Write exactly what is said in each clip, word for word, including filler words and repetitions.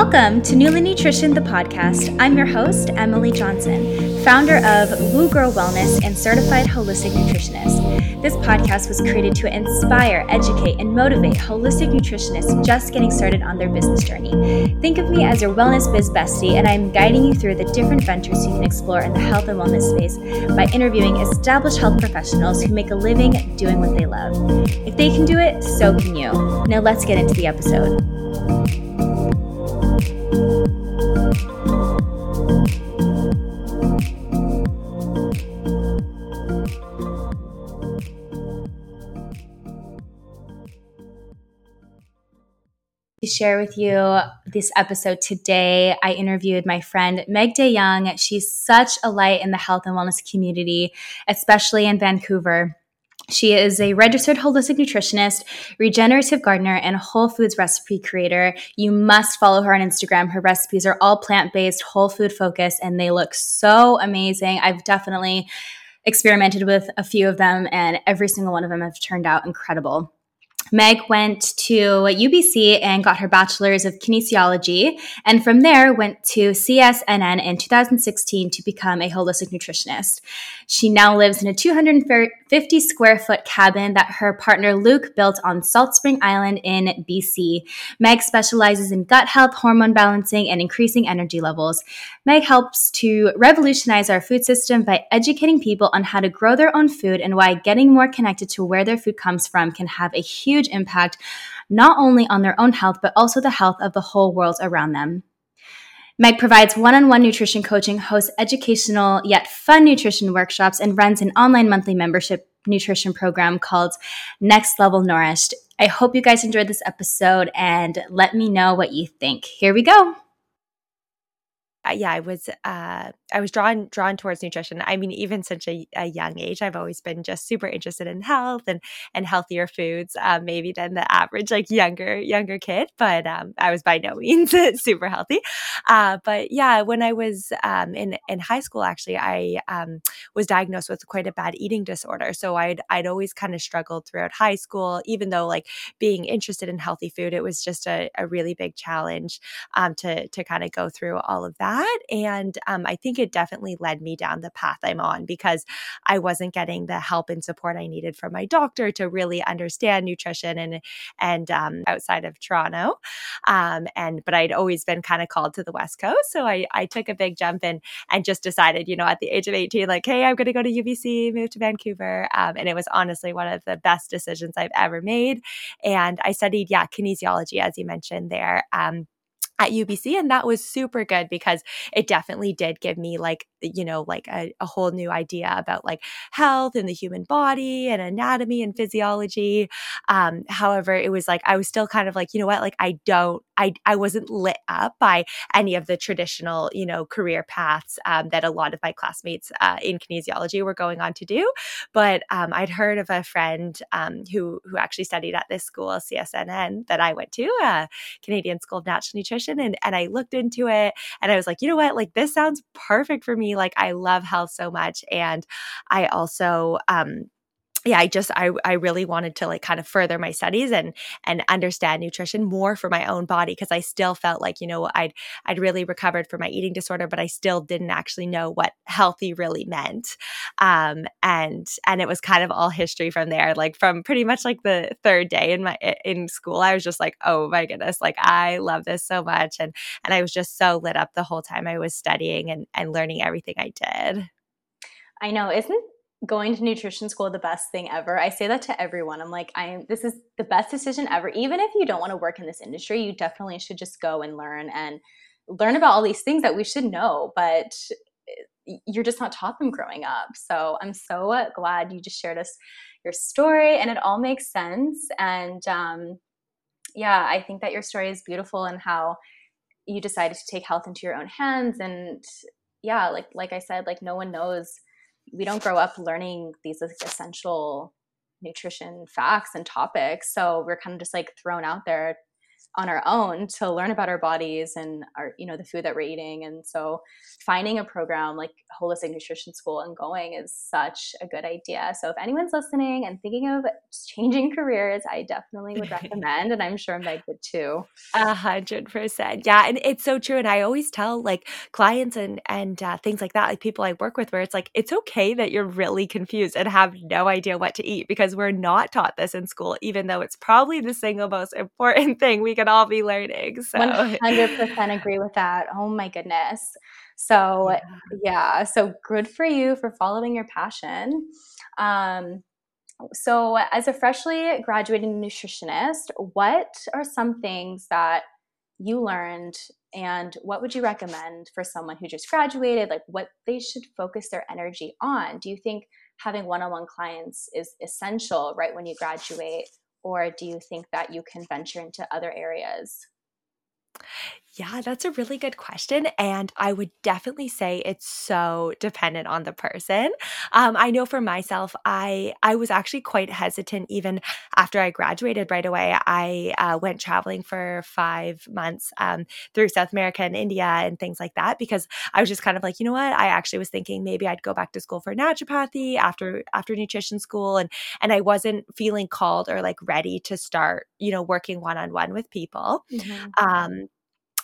Welcome to Newland Nutrition, the podcast. I'm your host, Emily Johnson, founder of Bluegirl Wellness and certified holistic nutritionist. This podcast was created to inspire, educate, and motivate holistic nutritionists just getting started on their business journey. Think of me as your wellness biz bestie, and I'm guiding you through the different ventures you can explore in the health and wellness space by interviewing established health professionals who make a living doing what they love. If they can do it, so can you. Now let's get into the episode. Share with you this episode today. I interviewed my friend Meg DeJong. She's such a light in the health and wellness community, especially in Vancouver. She is a registered holistic nutritionist, regenerative gardener, and Whole Foods recipe creator. You must follow her on Instagram. Her recipes are all plant-based, whole food focused, and they look so amazing. I've definitely experimented with a few of them, and every single one of them have turned out incredible. Meg went to U B C and got her bachelor's of kinesiology, and from there went to C S N N in two thousand sixteen to become a holistic nutritionist. She now lives in a two hundred fifty square foot cabin that her partner Luke built on Salt Spring Island in B C. Meg specializes in gut health, hormone balancing, and increasing energy levels. Meg helps to revolutionize our food system by educating people on how to grow their own food and why getting more connected to where their food comes from can have a huge impact not only on their own health, but also the health of the whole world around them. Meg provides one-on-one nutrition coaching, hosts educational yet fun nutrition workshops, and runs an online monthly membership nutrition program called Next Level Nourished. I hope you guys enjoyed this episode and let me know what you think. Here we go. Uh, yeah, I was uh, I was drawn drawn towards nutrition. I mean, even such a, a young age, I've always been just super interested in health and and healthier foods, uh, maybe than the average like younger younger kid. But um, I was by no means super healthy. Uh, but yeah, when I was um, in in high school, actually, I um, was diagnosed with quite a bad eating disorder. So I'd I'd always kind of struggled throughout high school, even though like being interested in healthy food, it was just a, a really big challenge um, to to kind of go through all of that. That. And um, I think it definitely led me down the path I'm on because I wasn't getting the help and support I needed from my doctor to really understand nutrition and and um, outside of Toronto. Um, and but I'd always been kind of called to the West Coast, so I, I took a big jump and and just decided, you know, at the age of eighteen, like, hey, I'm going to go to U B C, move to Vancouver, um, and it was honestly one of the best decisions I've ever made. And I studied, yeah, kinesiology, as you mentioned there. Um, at U B C. And that was super good because it definitely did give me like, you know, like a, a whole new idea about like health and the human body and anatomy and physiology. Um, however, it was like, I was still kind of like, you know what, like I don't, I, I wasn't lit up by any of the traditional, you know, career paths um, that a lot of my classmates uh, in kinesiology were going on to do. But um, I'd heard of a friend um, who, who actually studied at this school, C S N N, that I went to, uh, Canadian School of Natural Nutrition. And, and I looked into it and I was like, you know what, like this sounds perfect for me. Like I love health so much. And I also, um, yeah, I just, I, I really wanted to like kind of further my studies and, and understand nutrition more for my own body. Cause I still felt like, you know, I'd, I'd really recovered from my eating disorder, but I still didn't actually know what healthy really meant. Um, and, and it was kind of all history from there, like from pretty much like the third day in my, in school, I was just like, oh my goodness, like I love this so much. And, and I was just so lit up the whole time I was studying and, and learning everything I did. I know, isn't going to nutrition school the best thing ever? I say that to everyone. I'm like, I'm this is the best decision ever. Even if you don't want to work in this industry, you definitely should just go and learn and learn about all these things that we should know, but you're just not taught them growing up. So I'm so glad you just shared us your story and it all makes sense. And um, yeah, I think that your story is beautiful and how you decided to take health into your own hands. And yeah, like like I said, like no one knows. We don't grow up learning these essential nutrition facts and topics. So we're kind of just like thrown out there on our own to learn about our bodies and our, you know, the food that we're eating. And so finding a program like Holistic Nutrition School and going is such a good idea. So if anyone's listening and thinking of changing careers, I definitely would recommend, and I'm sure Meg would too. A hundred percent. Yeah. And it's so true. And I always tell like clients and, and uh, things like that, like people I work with, where it's like, it's okay that you're really confused and have no idea what to eat, because we're not taught this in school, even though it's probably the single most important thing we can all be learning. So one hundred percent agree with that. Oh my goodness. So yeah. yeah, so good for you for following your passion. Um, so as a freshly graduated nutritionist, what are some things that you learned, and what would you recommend for someone who just graduated, like what they should focus their energy on? Do you think having one-on-one clients is essential right when you graduate, or do you think that you can venture into other areas? Yeah, that's a really good question. And I would definitely say it's so dependent on the person. Um, I know for myself, I I was actually quite hesitant even after I graduated right away. I uh, went traveling for five months um, through South America and India and things like that, because I was just kind of like, you know what? I actually was thinking maybe I'd go back to school for naturopathy after after nutrition school. And, and I wasn't feeling called or like ready to start, you know, working one-on-one with people. Mm-hmm. Um,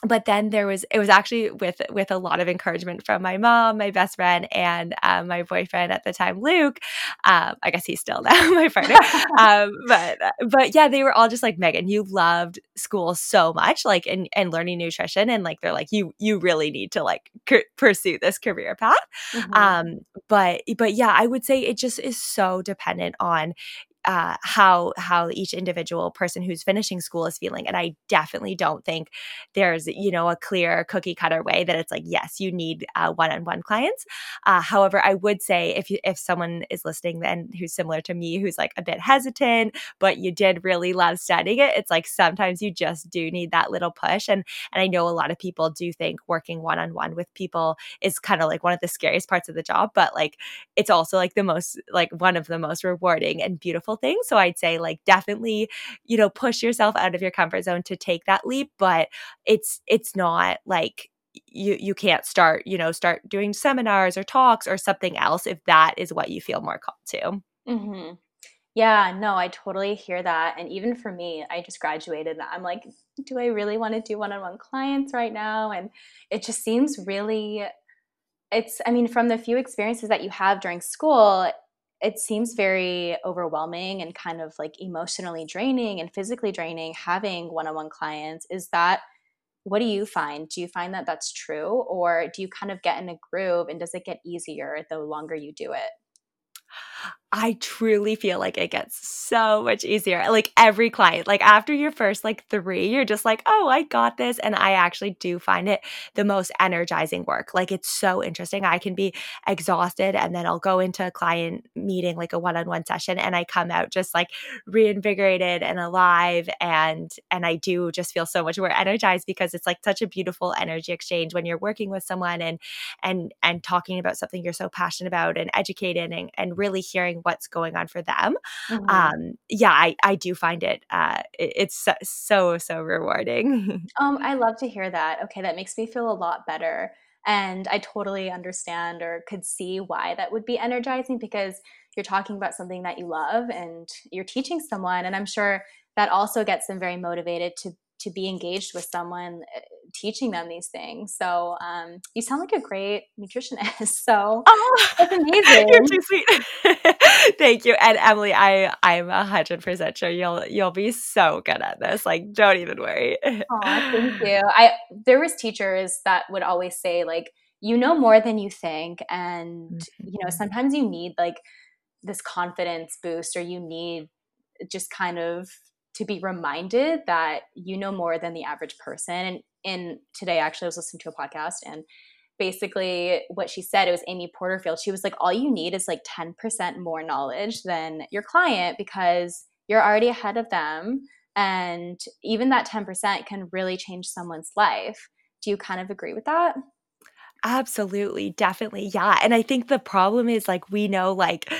But then there was, it was actually with with a lot of encouragement from my mom, my best friend, and um, my boyfriend at the time, Luke. Um, I guess he's still now my partner. um, but but yeah, they were all just like, Megan, you loved school so much, like and and learning nutrition, and like they're like, you you really need to like c- pursue this career path. Mm-hmm. Um, but but yeah, I would say it just is so dependent on Uh, how how each individual person who's finishing school is feeling. And I definitely don't think there's, you know, a clear cookie cutter way that it's like, yes, you need uh, one-on-one clients. Uh, however, I would say if you, if someone is listening then who's similar to me, who's like a bit hesitant, but you did really love studying it, it's like sometimes you just do need that little push. And, and I know a lot of people do think working one-on-one with people is kind of like one of the scariest parts of the job, but like it's also like the most, like one of the most rewarding and beautiful thing. So I'd say like definitely, you know, push yourself out of your comfort zone to take that leap, but it's it's not like you you can't start, you know, start doing seminars or talks or something else if that is what you feel more called to. Mm-hmm. Yeah, no, I totally hear that. And even for me, I just graduated and I'm like, do I really want to do one-on-one clients right now? And it just seems really, it's, I mean, from the few experiences that you have during school, it seems very overwhelming and kind of like emotionally draining and physically draining having one-on-one clients. Is that, what do you find? Do you find that that's true, or do you kind of get in a groove and does it get easier the longer you do it? I truly feel like it gets so much easier. Like every client, like after your first like three, you're just like, oh, I got this. And I actually do find it the most energizing work. Like it's so interesting. I can be exhausted and then I'll go into a client meeting, like a one-on-one session, and I come out just like reinvigorated and alive. And, and I do just feel so much more energized, because it's like such a beautiful energy exchange when you're working with someone and, and, and talking about something you're so passionate about and educated and, and really hearing what's going on for them. Mm-hmm. Um, yeah, I, I do find it, uh, it, it's so, so, so rewarding. um, I love to hear that. Okay. That makes me feel a lot better. And I totally understand or could see why that would be energizing, because you're talking about something that you love and you're teaching someone. And I'm sure that also gets them very motivated to, to be engaged with someone teaching them these things. So um, you sound like a great nutritionist. So oh, that's amazing. You're too sweet. Thank you. And Emily, I, I'm one hundred percent sure you'll you'll be so good at this. Like, don't even worry. Oh, thank you. I there was teachers that would always say, like, you know more than you think. And, mm-hmm. you know, sometimes you need, like, this confidence boost, or you need just kind of to be reminded that you know more than the average person. And, and today, actually, I was listening to a podcast, and basically what she said, it was Amy Porterfield. She was like, all you need is like ten percent more knowledge than your client, because you're already ahead of them. And even that ten percent can really change someone's life. Do you kind of agree with that? Absolutely. Definitely. Yeah. And I think the problem is like, we know like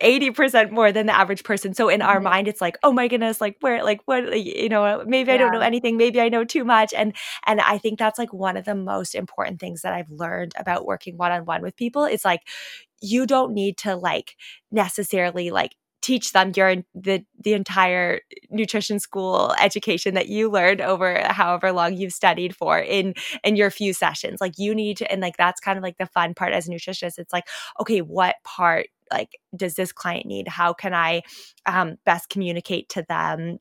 eighty percent more than the average person. So in our mind, it's like, oh my goodness, like where, like what, you know, maybe yeah. I don't know anything. Maybe I know too much. And, and I think that's like one of the most important things that I've learned about working one-on-one with people. It's like, you don't need to like necessarily like teach them your the the entire nutrition school education that you learned over however long you've studied for in in your few sessions. Like you need to, and like that's kind of like the fun part as a nutritionist. It's like, okay, what part like does this client need? How can I um, best communicate to them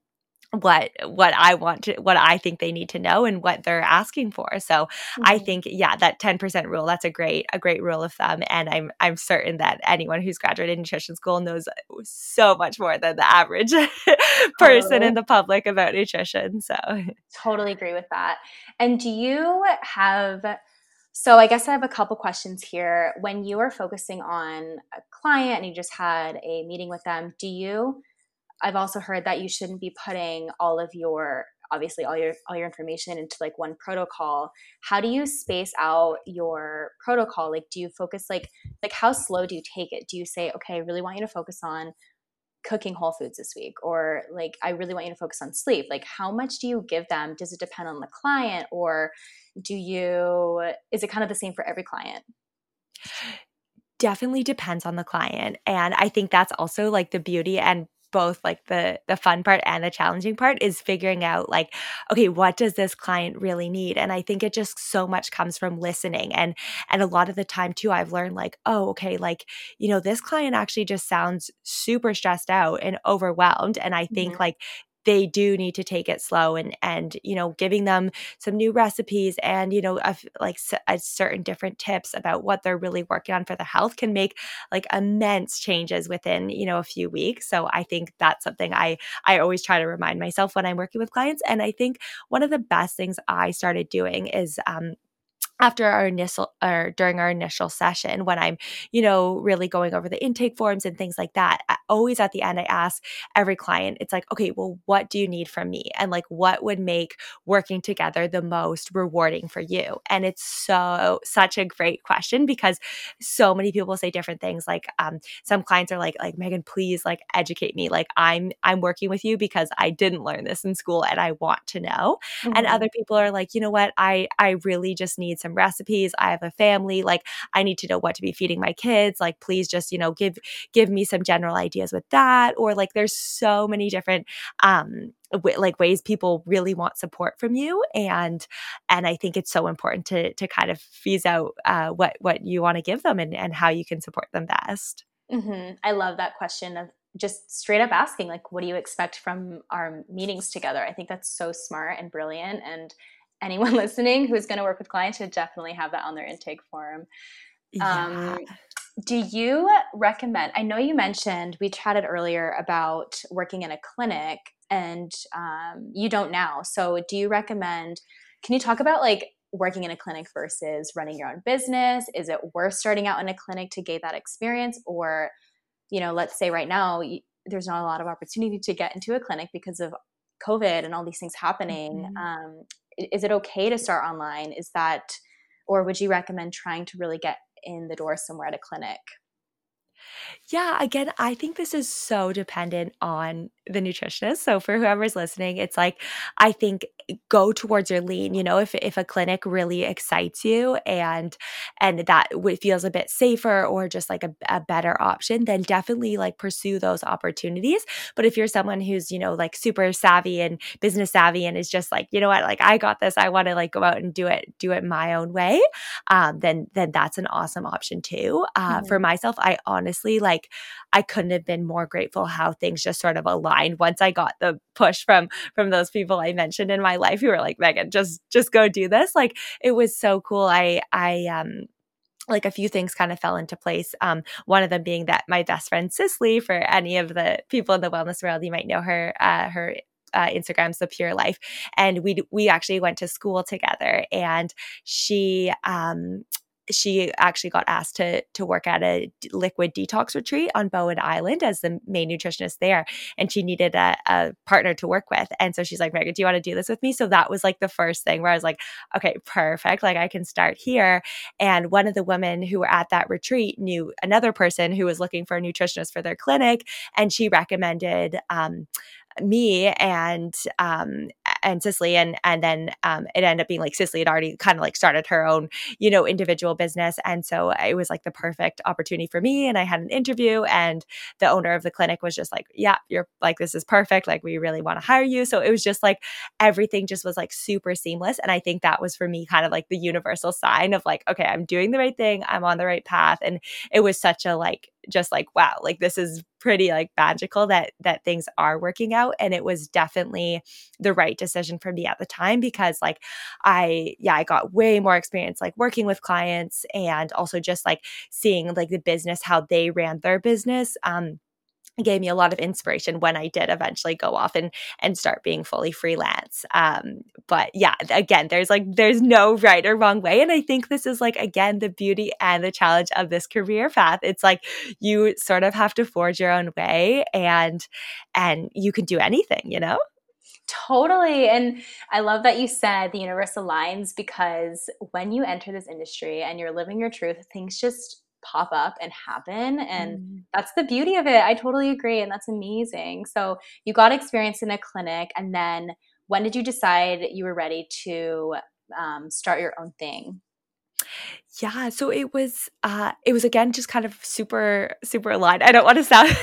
what what I want to, what I think they need to know and what they're asking for. So mm-hmm. I think, yeah, that ten percent rule, that's a great, a great rule of thumb. And I'm I'm certain that anyone who's graduated nutrition school knows so much more than the average person totally. In the public about nutrition. So totally agree with that. And do you have So I guess I have a couple questions here. When you are focusing on a client and you just had a meeting with them, do you I've also heard that you shouldn't be putting all of your, obviously all your, all your information into like one protocol. How do you space out your protocol? Like, do you focus like, like how slow do you take it? Do you say, okay, I really want you to focus on cooking whole foods this week, or like, I really want you to focus on sleep. Like how much do you give them? Does it depend on the client, or do you, is it kind of the same for every client? Definitely depends on the client. And I think that's also like the beauty and both like the the fun part and the challenging part is figuring out like, okay, what does this client really need? And I think it just so much comes from listening. And and a lot of the time too, I've learned like, oh, okay, like, you know, this client actually just sounds super stressed out and overwhelmed. And I think mm-hmm. like they do need to take it slow and, and, you know, giving them some new recipes and, you know, a, like a certain different tips about what they're really working on for the health can make like immense changes within, you know, a few weeks. So I think that's something I, I always try to remind myself when I'm working with clients. And I think one of the best things I started doing is, um, after our initial or during our initial session, when I'm, you know, really going over the intake forms and things like that, I always at the end, I ask every client, it's like, okay, well, what do you need from me? And like, what would make working together the most rewarding for you? And it's so, such a great question because so many people say different things. Like, um, some clients are like, like, Megan, please like educate me. Like I'm, I'm working with you because I didn't learn this in school and I want to know. Mm-hmm. And other people are like, you know what? I, I really just need some recipes. I have a family. Like I need to know what to be feeding my kids. Like, please just, you know, give, give me some general ideas with that. Or like, there's so many different, um, w- like ways people really want support from you. And, and I think it's so important to, to kind of tease out, uh, what, what you want to give them and, and how you can support them best. Mm-hmm. I love that question of just straight up asking, like, what do you expect from our meetings together? I think that's so smart and brilliant. And anyone listening who's going to work with clients should definitely have that on their intake form. Yeah. Um, do you recommend, I know you mentioned, we chatted earlier about working in a clinic and um, you don't now. So do you recommend, can you talk about like working in a clinic versus running your own business? Is it worth starting out in a clinic to gain that experience? Or, you know, let's say right now, there's not a lot of opportunity to get into a clinic because of COVID and all these things happening. Mm-hmm. Um, is it okay to start online? Is that, or would you recommend trying to really get in the door somewhere at a clinic? Yeah, again, I think this is so dependent on the nutritionist. So for whoever's listening, it's like, I think go towards your lean, you know, if, if a clinic really excites you and, and that feels a bit safer or just like a, a better option, then definitely like pursue those opportunities. But if you're someone who's, you know, like super savvy and business savvy and is just like, you know what, like I got this, I want to like go out and do it, do it my own way. Um, then, then that's an awesome option too. Uh, mm-hmm. For myself, I honestly, like I couldn't have been more grateful how things just sort of aligned once I got the push from from those people I mentioned in my life who were like, Megan, just just go do this. Like it was so cool. I I um like a few things kind of fell into place. Um, one of them being that my best friend Sicily, for any of the people in the wellness world, you might know her. Uh, her uh, Instagram's The Pure Life, and we we actually went to school together, and she um. she actually got asked to to work at a liquid detox retreat on Bowen Island as the main nutritionist there. And she needed a, a partner to work with. And so she's like, Megan, do you want to do this with me? So that was like the first thing where I was like, okay, perfect. Like I can start here. And one of the women who were at that retreat knew another person who was looking for a nutritionist for their clinic. And she recommended um, me and um, and Sicily. And, and then um, it ended up being like Sicily had already kind of like started her own, you know, individual business. And so it was like the perfect opportunity for me. And I had an interview and the owner of the clinic was just like, yeah, you're like, this is perfect. Like, we really want to hire you. So it was just like, everything just was like super seamless. And I think that was for me kind of like the universal sign of like, okay, I'm doing the right thing. I'm on the right path. And it was such a like, just like, wow, like this is pretty like magical that that things are working out. And it was definitely the right decision for me at the time, because like I, yeah, I got way more experience like working with clients and also just like seeing like the business, how they ran their business. Um, gave me a lot of inspiration when I did eventually go off and and start being fully freelance. Um, but yeah, again, there's like, there's no right or wrong way. And I think this is like, again, the beauty and the challenge of this career path. It's like, you sort of have to forge your own way and and you can do anything, you know? Totally. And I love that you said the universe aligns, because when you enter this industry and you're living your truth, things just pop up and happen. And mm. that's the beauty of it. I totally agree. And that's amazing. So you got experience in a clinic. And then when did you decide you were ready to um, start your own thing? Yeah. So it was, uh, it was again, just kind of super, super aligned. I don't want to sound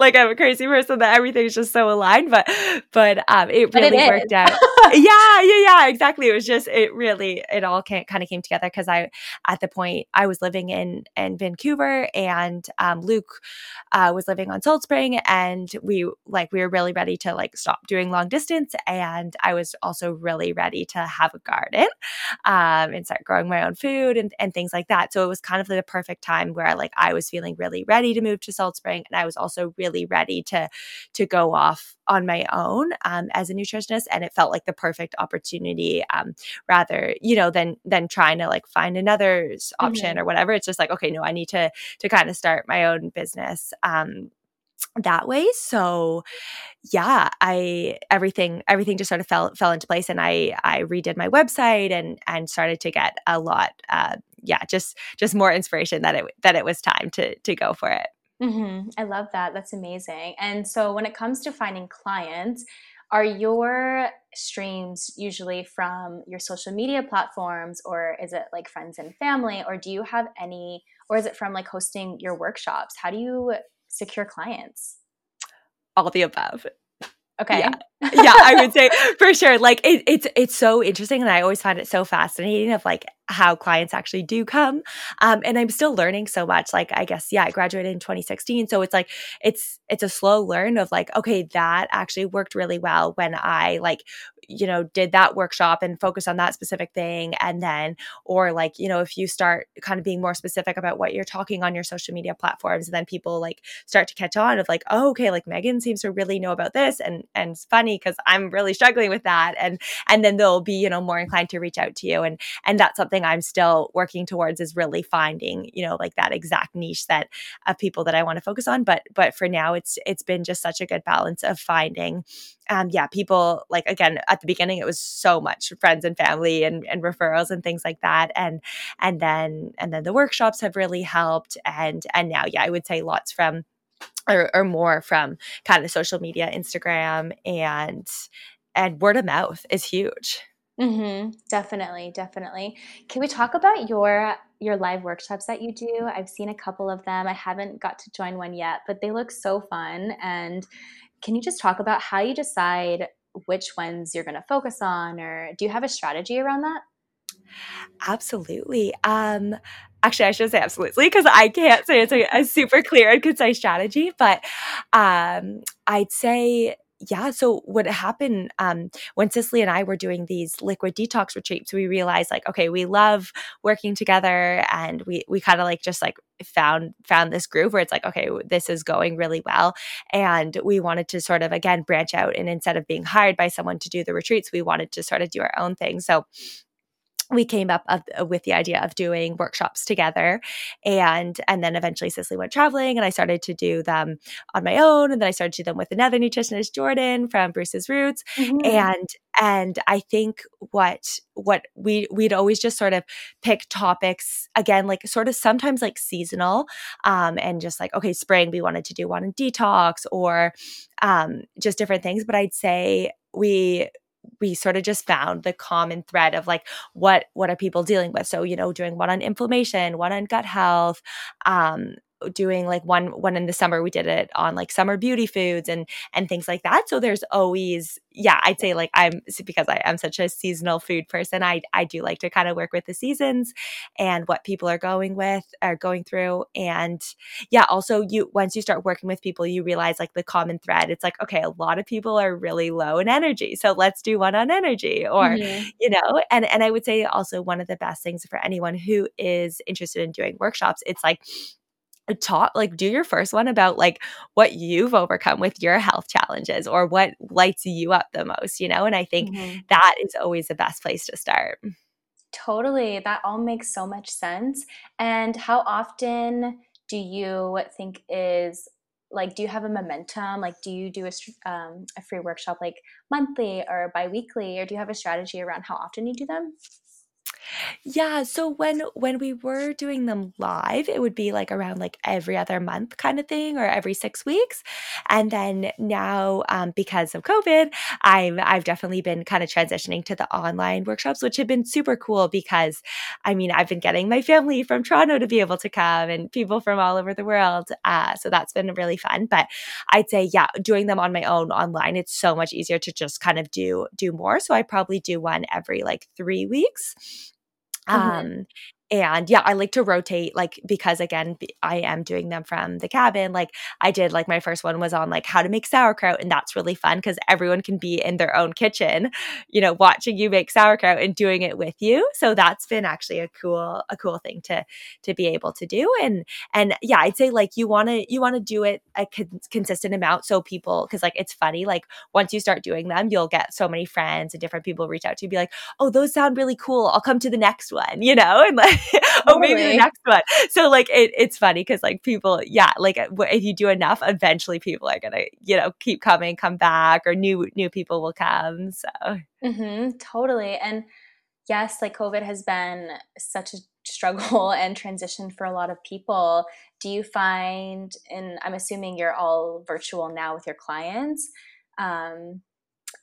like I'm a crazy person that everything's just so aligned, but, but, um, it really it worked out. yeah. Yeah. Yeah. Exactly. It was just, it really, it all came, kind of came together. Cause I, at the point I was living in, in Vancouver, and, um, Luke, uh, was living on Salt Spring, and we like, we were really ready to like stop doing long distance. And I was also really ready to have a garden, um, and start growing my own food and, and things like that. So it was kind of like the perfect time where like I was feeling really ready to move to Salt Spring, and I was also really ready to to go off on my own um, as a nutritionist. And it felt like the perfect opportunity, um, rather, you know, than than trying to like find another option mm-hmm. or whatever. It's just like, okay, no, I need to to kind of start my own business um, that way. So yeah, I everything everything just sort of fell fell into place, and I I redid my website and and started to get a lot. Uh, yeah, just just more inspiration that it that it was time to to go for it. Mm-hmm. I love that. That's amazing. And so when it comes to finding clients, are your streams usually from your social media platforms, or is it like friends and family, or do you have any, or is it from like hosting your workshops? How do you secure clients? All the above. Okay. Yeah. yeah, I would say for sure. Like it, it's it's so interesting, and I always find it so fascinating of like how clients actually do come. Um, and I'm still learning so much. Like I guess yeah, I graduated in twenty sixteen, so it's like it's it's a slow learn of like, okay, that actually worked really well when I like you know did that workshop and focused on that specific thing, and then or like you know if you start kind of being more specific about what you're talking on your social media platforms, and then people like start to catch on of like, oh okay, like Megan seems to really know about this, and and it's funny because I'm really struggling with that. And, and then they'll be, you know, more inclined to reach out to you. And, and that's something I'm still working towards is really finding, you know, like that exact niche that of people that I want to focus on. But, but for now it's, it's been just such a good balance of finding, um, yeah, people like, again, at the beginning, it was so much friends and family and, and referrals and things like that. And, and then, and then the workshops have really helped. And, and now, yeah, I would say lots from, Or, or more from kind of social media, Instagram, and and word of mouth is huge. Mm-hmm. Definitely, definitely. Can we talk about your your live workshops that you do? I've seen a couple of them. I haven't got to join one yet, but they look so fun. And can you just talk about how you decide which ones you're going to focus on, or do you have a strategy around that? Absolutely. Um, actually, I should say absolutely because I can't say it's a, a super clear and concise strategy, but um, I'd say – yeah. So what happened um, when Cicely and I were doing these liquid detox retreats, we realized like, okay, we love working together, and we, we kind of like just like found, found this groove where it's like, okay, this is going really well. And we wanted to sort of, again, branch out. And instead of being hired by someone to do the retreats, we wanted to sort of do our own thing. So we came up with the idea of doing workshops together, and and then eventually Sicily went traveling, and I started to do them on my own, and then I started to do them with another nutritionist, Jordan from Bruce's Roots, mm-hmm. and and I think what what we we'd always just sort of pick topics again, like sort of sometimes like seasonal, um, and just like okay, spring we wanted to do one in detox or um, just different things, but I'd say we. we sort of just found the common thread of like, what, what are people dealing with? So, you know, doing one on inflammation, one on gut health, um, doing like one, one in the summer, we did it on like summer beauty foods and, and things like that. So there's always, yeah, I'd say like I'm, because I am such a seasonal food person, I, I do like to kind of work with the seasons and what people are going with or going through. And yeah, also you, once you start working with people, you realize like the common thread, it's like, okay, a lot of people are really low in energy. So let's do one on energy or, mm-hmm. you know, and, and I would say also one of the best things for anyone who is interested in doing workshops, it's like, Talk like do your first one about like what you've overcome with your health challenges or what lights you up the most, you know? And I think mm-hmm. that is always the best place to start. Totally. That all makes so much sense. And how often do you think is like, do you have a momentum? Like, do you do a, um, a free workshop like monthly or biweekly, or do you have a strategy around how often you do them? Yeah. So when, when we were doing them live, it would be like around like every other month kind of thing or every six weeks. And then now, um, because of COVID, I'm, I've definitely been kind of transitioning to the online workshops, which have been super cool because I mean, I've been getting my family from Toronto to be able to come and people from all over the world. Uh, so that's been really fun, but I'd say, yeah, doing them on my own online, it's so much easier to just kind of do, do more. So I probably do one every like three weeks. Mm-hmm. Um, and yeah, I like to rotate, like, because again, I am doing them from the cabin. Like I did, like my first one was on like how to make sauerkraut. And that's really fun because everyone can be in their own kitchen, you know, watching you make sauerkraut and doing it with you. So that's been actually a cool, a cool thing to, to be able to do. And, and yeah, I'd say like, you want to, you want to do it a con- consistent amount. So people, cause like, it's funny, like once you start doing them, you'll get so many friends and different people reach out to you, be like, oh, those sound really cool. I'll come to the next one, you know? And like, oh, maybe the next one. So like, it, it's funny because like people, yeah, like if you do enough, eventually people are going to, you know, keep coming, come back, or new, new people will come. So mm-hmm, totally. And yes, like COVID has been such a struggle and transition for a lot of people. Do you find, and I'm assuming you're all virtual now with your clients, um,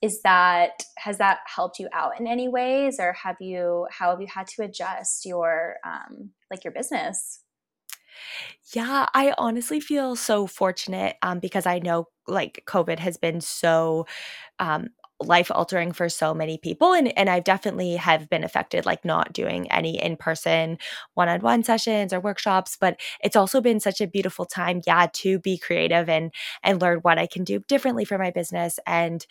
Is that, has that helped you out in any ways, or have you, how have you had to adjust your, um, like your business? Yeah, I honestly feel so fortunate, um, because I know like COVID has been so, um, life altering for so many people. And, and I've definitely have been affected, like not doing any in-person one-on-one sessions or workshops, but it's also been such a beautiful time, yeah, to be creative and, and learn what I can do differently for my business. And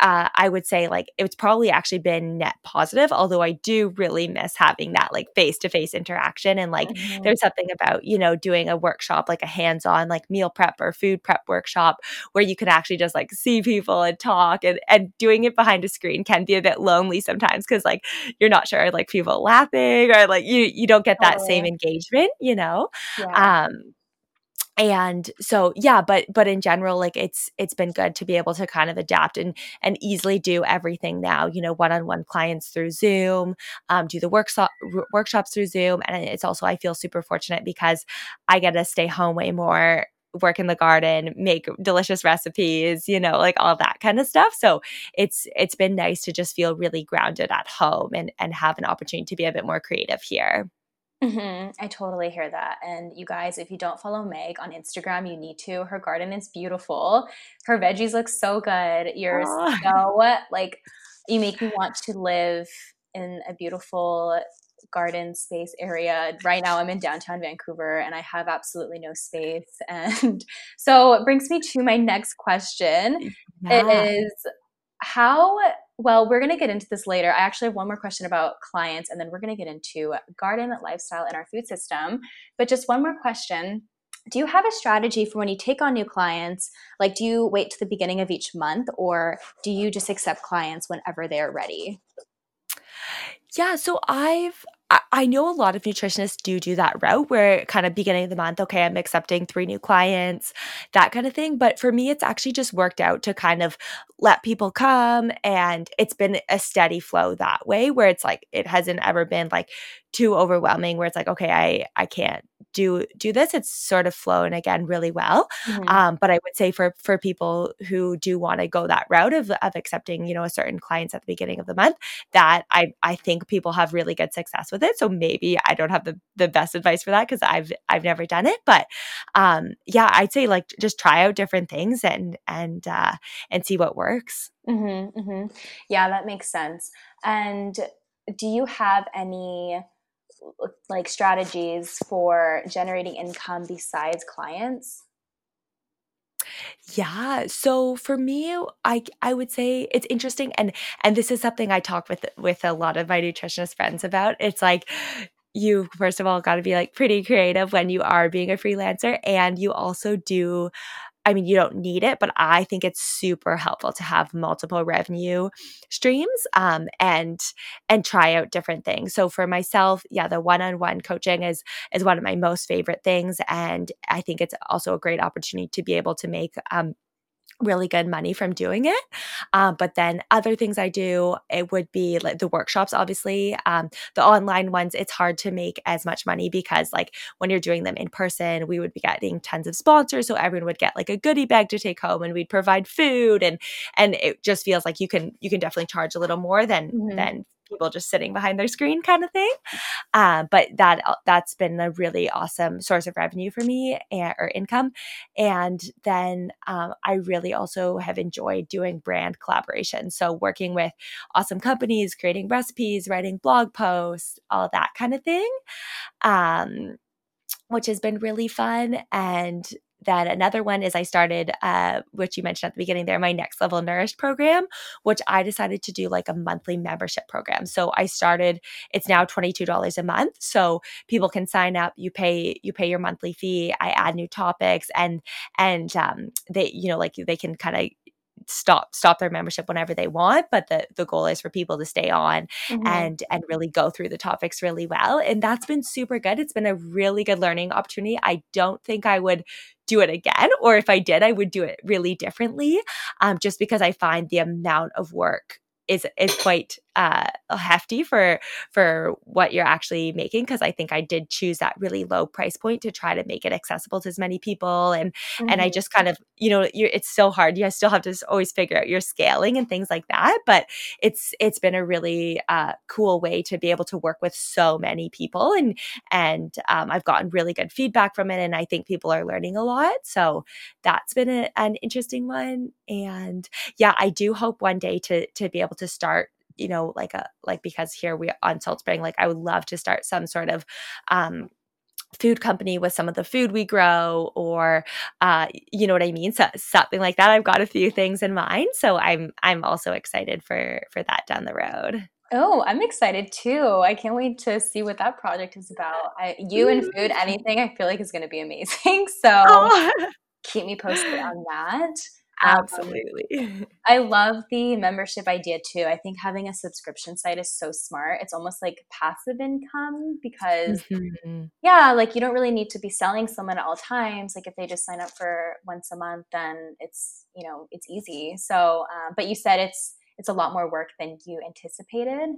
Uh, I would say like it's probably actually been net positive, although I do really miss having that like face-to-face interaction. And like mm-hmm. there's something about, you know, doing a workshop, like a hands-on like meal prep or food prep workshop where you can actually just like see people and talk, and, and doing it behind a screen can be a bit lonely sometimes because like you're not sure like people laughing or like you, you don't get that oh. same engagement, you know? Yeah. Um And so, yeah, but, but in general, like it's, it's been good to be able to kind of adapt and, and easily do everything now, you know, one-on-one clients through Zoom, um, do the workshop workshops through Zoom. And it's also, I feel super fortunate because I get to stay home way more, work in the garden, make delicious recipes, you know, like all that kind of stuff. So it's, it's been nice to just feel really grounded at home and, and have an opportunity to be a bit more creative here. Mm-hmm. I totally hear that. And you guys, if you don't follow Meg on Instagram, you need to. Her garden is beautiful. Her veggies look so good. You're oh. so like, you make me want to live in a beautiful garden space area. Right now I'm in downtown Vancouver and I have absolutely no space. And so it brings me to my next question. Yeah. It is how... Well, we're going to get into this later. I actually have one more question about clients, and then we're going to get into garden, lifestyle, and our food system. But just one more question. Do you have a strategy for when you take on new clients? Like, do you wait to the beginning of each month, or do you just accept clients whenever they're ready? Yeah, so I've I know a lot of nutritionists do do that route where kind of beginning of the month, okay, I'm accepting three new clients, that kind of thing. But for me, it's actually just worked out to kind of let people come, and it's been a steady flow that way, where it's like it hasn't ever been like too overwhelming where it's like, okay, I, I can't do do this. It's sort of flown again really well. Mm-hmm. Um, but I would say for for people who do want to go that route of of accepting, you know, a certain clients at the beginning of the month, that I I think people have really good success with it. So maybe I don't have the, the best advice for that because I've I've never done it. But um, yeah, I'd say like just try out different things and and uh, and see what works. Mm-hmm, mm-hmm. Yeah, that makes sense. And do you have any like strategies for generating income besides clients? Yeah. So for me, I I would say it's interesting. And and this is something I talk with with a lot of my nutritionist friends about. It's like, you first of all got to be like pretty creative when you are being a freelancer, and you also do, I mean, you don't need it, but I think it's super helpful to have multiple revenue streams um, and and try out different things. So for myself, yeah, the one-on-one coaching is is one of my most favorite things, and I think it's also a great opportunity to be able to make um, really good money from doing it. Um, but then other things I do, it would be like the workshops, obviously. Um, the online ones, it's hard to make as much money because like when you're doing them in person, we would be getting tons of sponsors. So everyone would get like a goodie bag to take home, and we'd provide food. And and it just feels like you can you can definitely charge a little more than mm-hmm. than people just sitting behind their screen kind of thing. Um, but that, that's been a really awesome source of revenue for me and, or income. And then um, I really also have enjoyed doing brand collaboration. So working with awesome companies, creating recipes, writing blog posts, all that kind of thing, um, which has been really fun. And then another one is I started, uh, which you mentioned at the beginning there, my Next Level Nourished program, which I decided to do like a monthly membership program. So I started, it's now twenty-two dollars a month. So people can sign up, you pay, you pay your monthly fee. I add new topics, and, and, um, they, you know, like they can kind of stop stop their membership whenever they want, but the the goal is for people to stay on mm-hmm. and and really go through the topics really well. And that's been super good. It's been a really good learning opportunity. I don't think I would do it again, or if I did, I would do it really differently, um just because I find the amount of work is is quite uh hefty for for what you're actually making, because I think I did choose that really low price point to try to make it accessible to as many people, and mm-hmm. and I just kind of, you know, you're, it's so hard, you still have to always figure out your scaling and things like that, but it's it's been a really uh cool way to be able to work with so many people, and and um, I've gotten really good feedback from it, and I think people are learning a lot, so that's been a, an interesting one. And yeah, I do hope one day to to be able to start, you know, like a, like, because here we on Salt Spring, like I would love to start some sort of, um, food company with some of the food we grow, or, uh, you know what I mean? So something like that. I've got a few things in mind. So I'm, I'm also excited for, for that down the road. Oh, I'm excited too. I can't wait to see what that project is about. I, you and food, anything I feel like is going to be amazing. So oh. keep me posted on that. Absolutely. Um, I love the membership idea too. I think having a subscription site is so smart. It's almost like passive income because mm-hmm. yeah, like you don't really need to be selling someone at all times. Like if they just sign up for once a month, then it's, you know, it's easy. So, um, but you said it's, it's a lot more work than you anticipated.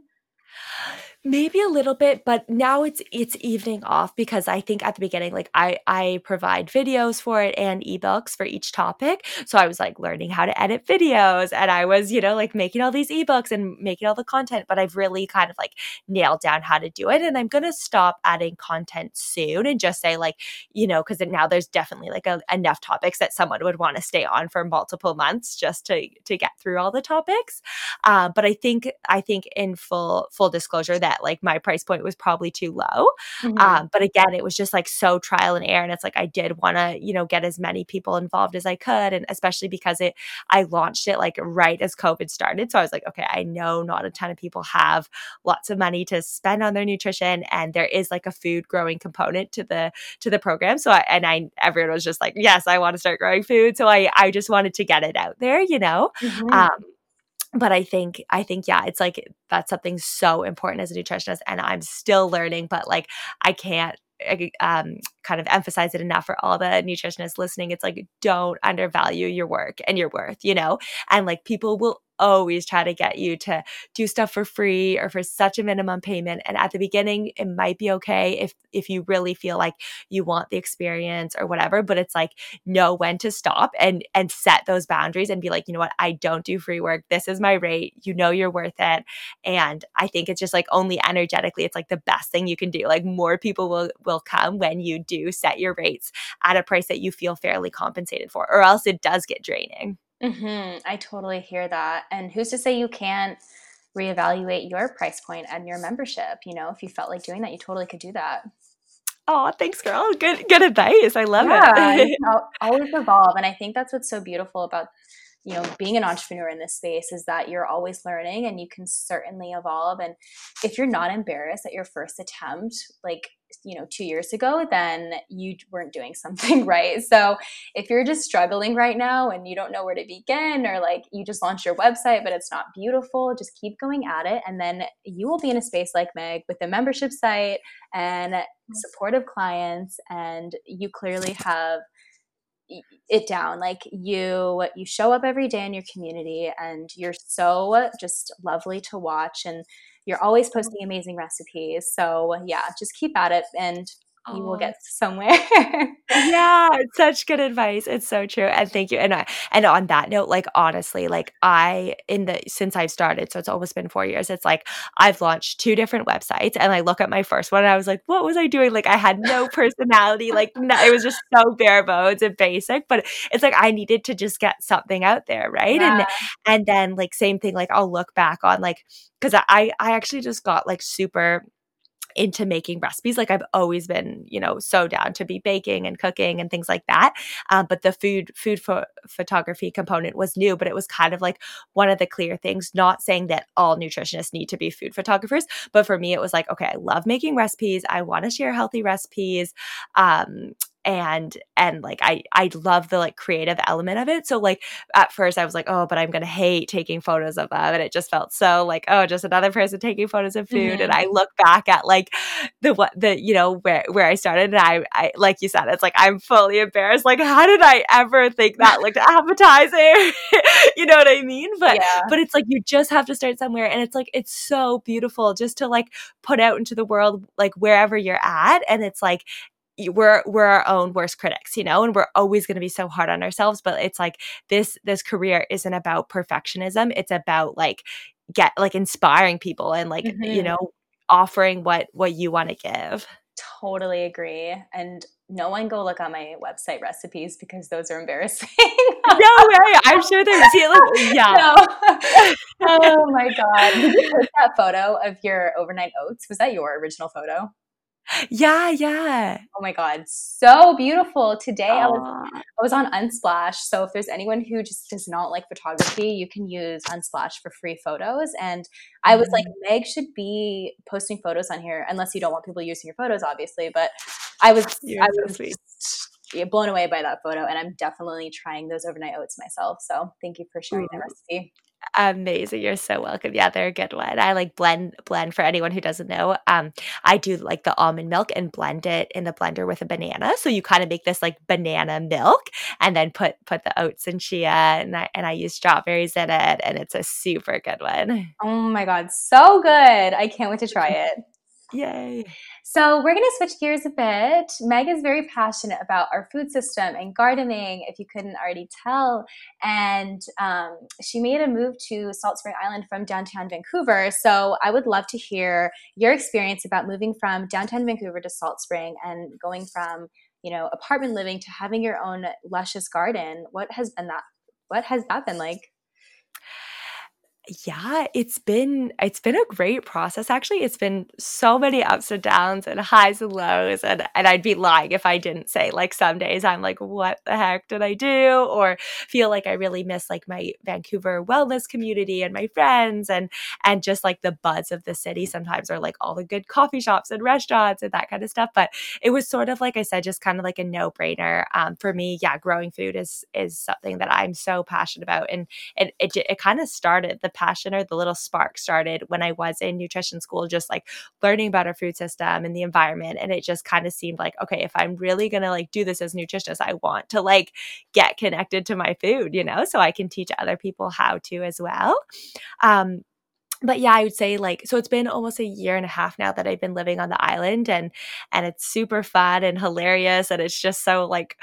Maybe a little bit, but now it's it's evening off because I think at the beginning, like I I provide videos for it and ebooks for each topic. So I was like learning how to edit videos, and I was, you know, like making all these ebooks and making all the content, but I've really kind of like nailed down how to do it. And I'm going to stop adding content soon and just say like, you know, because now there's definitely like a, enough topics that someone would want to stay on for multiple months just to to get through all the topics. Uh, but I think I think in full full disclosure that like my price point was probably too low. Mm-hmm. Um, but again, it was just like so trial and error. And it's like, I did want to, you know, get as many people involved as I could. And especially because it, I launched it like right as COVID started. So I was like, okay, I know not a ton of people have lots of money to spend on their nutrition. And there is like a food growing component to the, to the program. So I, and I, everyone was just like, yes, I want to start growing food. So I, I just wanted to get it out there, you know? Mm-hmm. Um, But I think, I think, yeah, it's like, that's something so important as a nutritionist, and I'm still learning, but like, I can't um, kind of emphasize it enough for all the nutritionists listening. It's like, don't undervalue your work and your worth, you know, and like people will always try to get you to do stuff for free or for such a minimum payment. And at the beginning, it might be okay if if you really feel like you want the experience or whatever, but it's like, know when to stop and and set those boundaries and be like, you know what, I don't do free work. This is my rate. You know you're worth it. And I think it's just like only energetically, it's like the best thing you can do. Like more people will will come when you do set your rates at a price that you feel fairly compensated for, or else it does get draining. Mm-hmm. I totally hear that. And who's to say you can't reevaluate your price point and your membership? You know, if you felt like doing that, you totally could do that. Oh, thanks, girl. Good, good advice. I love yeah, it. Always evolve. And I think that's what's so beautiful about, you know, being an entrepreneur in this space is that you're always learning and you can certainly evolve. And if you're not embarrassed at your first attempt, like, you know, two years ago, then you weren't doing something right. So if you're just struggling right now and you don't know where to begin, or like you just launched your website, but it's not beautiful, just keep going at it. And then you will be in a space like Meg with a membership site and supportive clients. And you clearly have it down. Like you, you show up every day in your community and you're so just lovely to watch, and you're always posting amazing recipes. So yeah, just keep at it and you will get somewhere. Yeah, it's such good advice. It's so true. And thank you. And I, and on that note, like honestly, like I in the since I've started, so it's almost been four years, it's like I've launched two different websites, and I look at my first one and I was like, what was I doing? Like I had no personality. Like no, it was just so bare bones and basic. But it's like I needed to just get something out there, right? Yeah. And and then like same thing, like I'll look back on like because I I actually just got like super into making recipes. Like I've always been, you know, so down to be baking and cooking and things like that. Um, but the food, food pho- photography component was new, but it was kind of like one of the clear things, not saying that all nutritionists need to be food photographers, but for me, it was like, okay, I love making recipes. I want to share healthy recipes. Um, And, and like, I, I love the like creative element of it. So like at first I was like, oh, but I'm going to hate taking photos of them. And it just felt so like, oh, just another person taking photos of food. Mm-hmm. And I look back at like the, what the, you know, where, where I started. And I, I, like you said, it's like, I'm fully embarrassed. Like, how did I ever think that looked appetizing? You know what I mean? But, yeah. but it's like, you just have to start somewhere. And it's like, it's so beautiful just to like put out into the world, like wherever you're at. And it's like, we're we're our own worst critics, you know, and we're always going to be so hard on ourselves. But it's like this this career isn't about perfectionism. It's about like get like inspiring people and like, mm-hmm. you know, offering what what you want to give. Totally agree. And no one go look on my website recipes because those are embarrassing. No way. I'm sure they're feeling. Yeah. No. Oh my God. Did you post that photo of your overnight oats? Was that your original photo? Yeah, yeah. Oh my God, so beautiful. Today Aww. I was I was on Unsplash. So if there's anyone who just does not like photography, you can use Unsplash for free photos. And I was mm-hmm. like, Meg should be posting photos on here, unless you don't want people using your photos, obviously. But I was You're I was so sweet. blown away by that photo, and I'm definitely trying those overnight oats myself. So thank you for sharing mm-hmm. that recipe. Amazing. You're so welcome. Yeah, they're a good one. I like blend blend for anyone who doesn't know. Um, I do like the almond milk and blend it in the blender with a banana. So you kind of make this like banana milk and then put put the oats and chia and I and I use strawberries in it, and it's a super good one. Oh my God, so good. I can't wait to try it. Yay. So we're going to switch gears a bit. Meg is very passionate about our food system and gardening, if you couldn't already tell. And um, she made a move to Salt Spring Island from downtown Vancouver. So I would love to hear your experience about moving from downtown Vancouver to Salt Spring and going from, you know, apartment living to having your own luscious garden. What has been that? What has that been like? Yeah, it's been it's been a great process, actually. It's been so many ups and downs and highs and lows, and, and I'd be lying if I didn't say like some days I'm like, what the heck did I do? Or feel like I really miss like my Vancouver wellness community and my friends and and just like the buzz of the city sometimes, or like all the good coffee shops and restaurants and that kind of stuff. But it was sort of, like I said, just kind of like a no-brainer. Um, for me, yeah, growing food is is something that I'm so passionate about, and it it, it kind of started the passion or the little spark started when I was in nutrition school, just like learning about our food system and the environment. And it just kind of seemed like, okay, if I'm really going to like do this as a nutritionist, I want to like get connected to my food, you know, so I can teach other people how to as well. Um, But yeah, I would say like, so it's been almost a year and a half now that I've been living on the island, and and it's super fun and hilarious, and it's just so like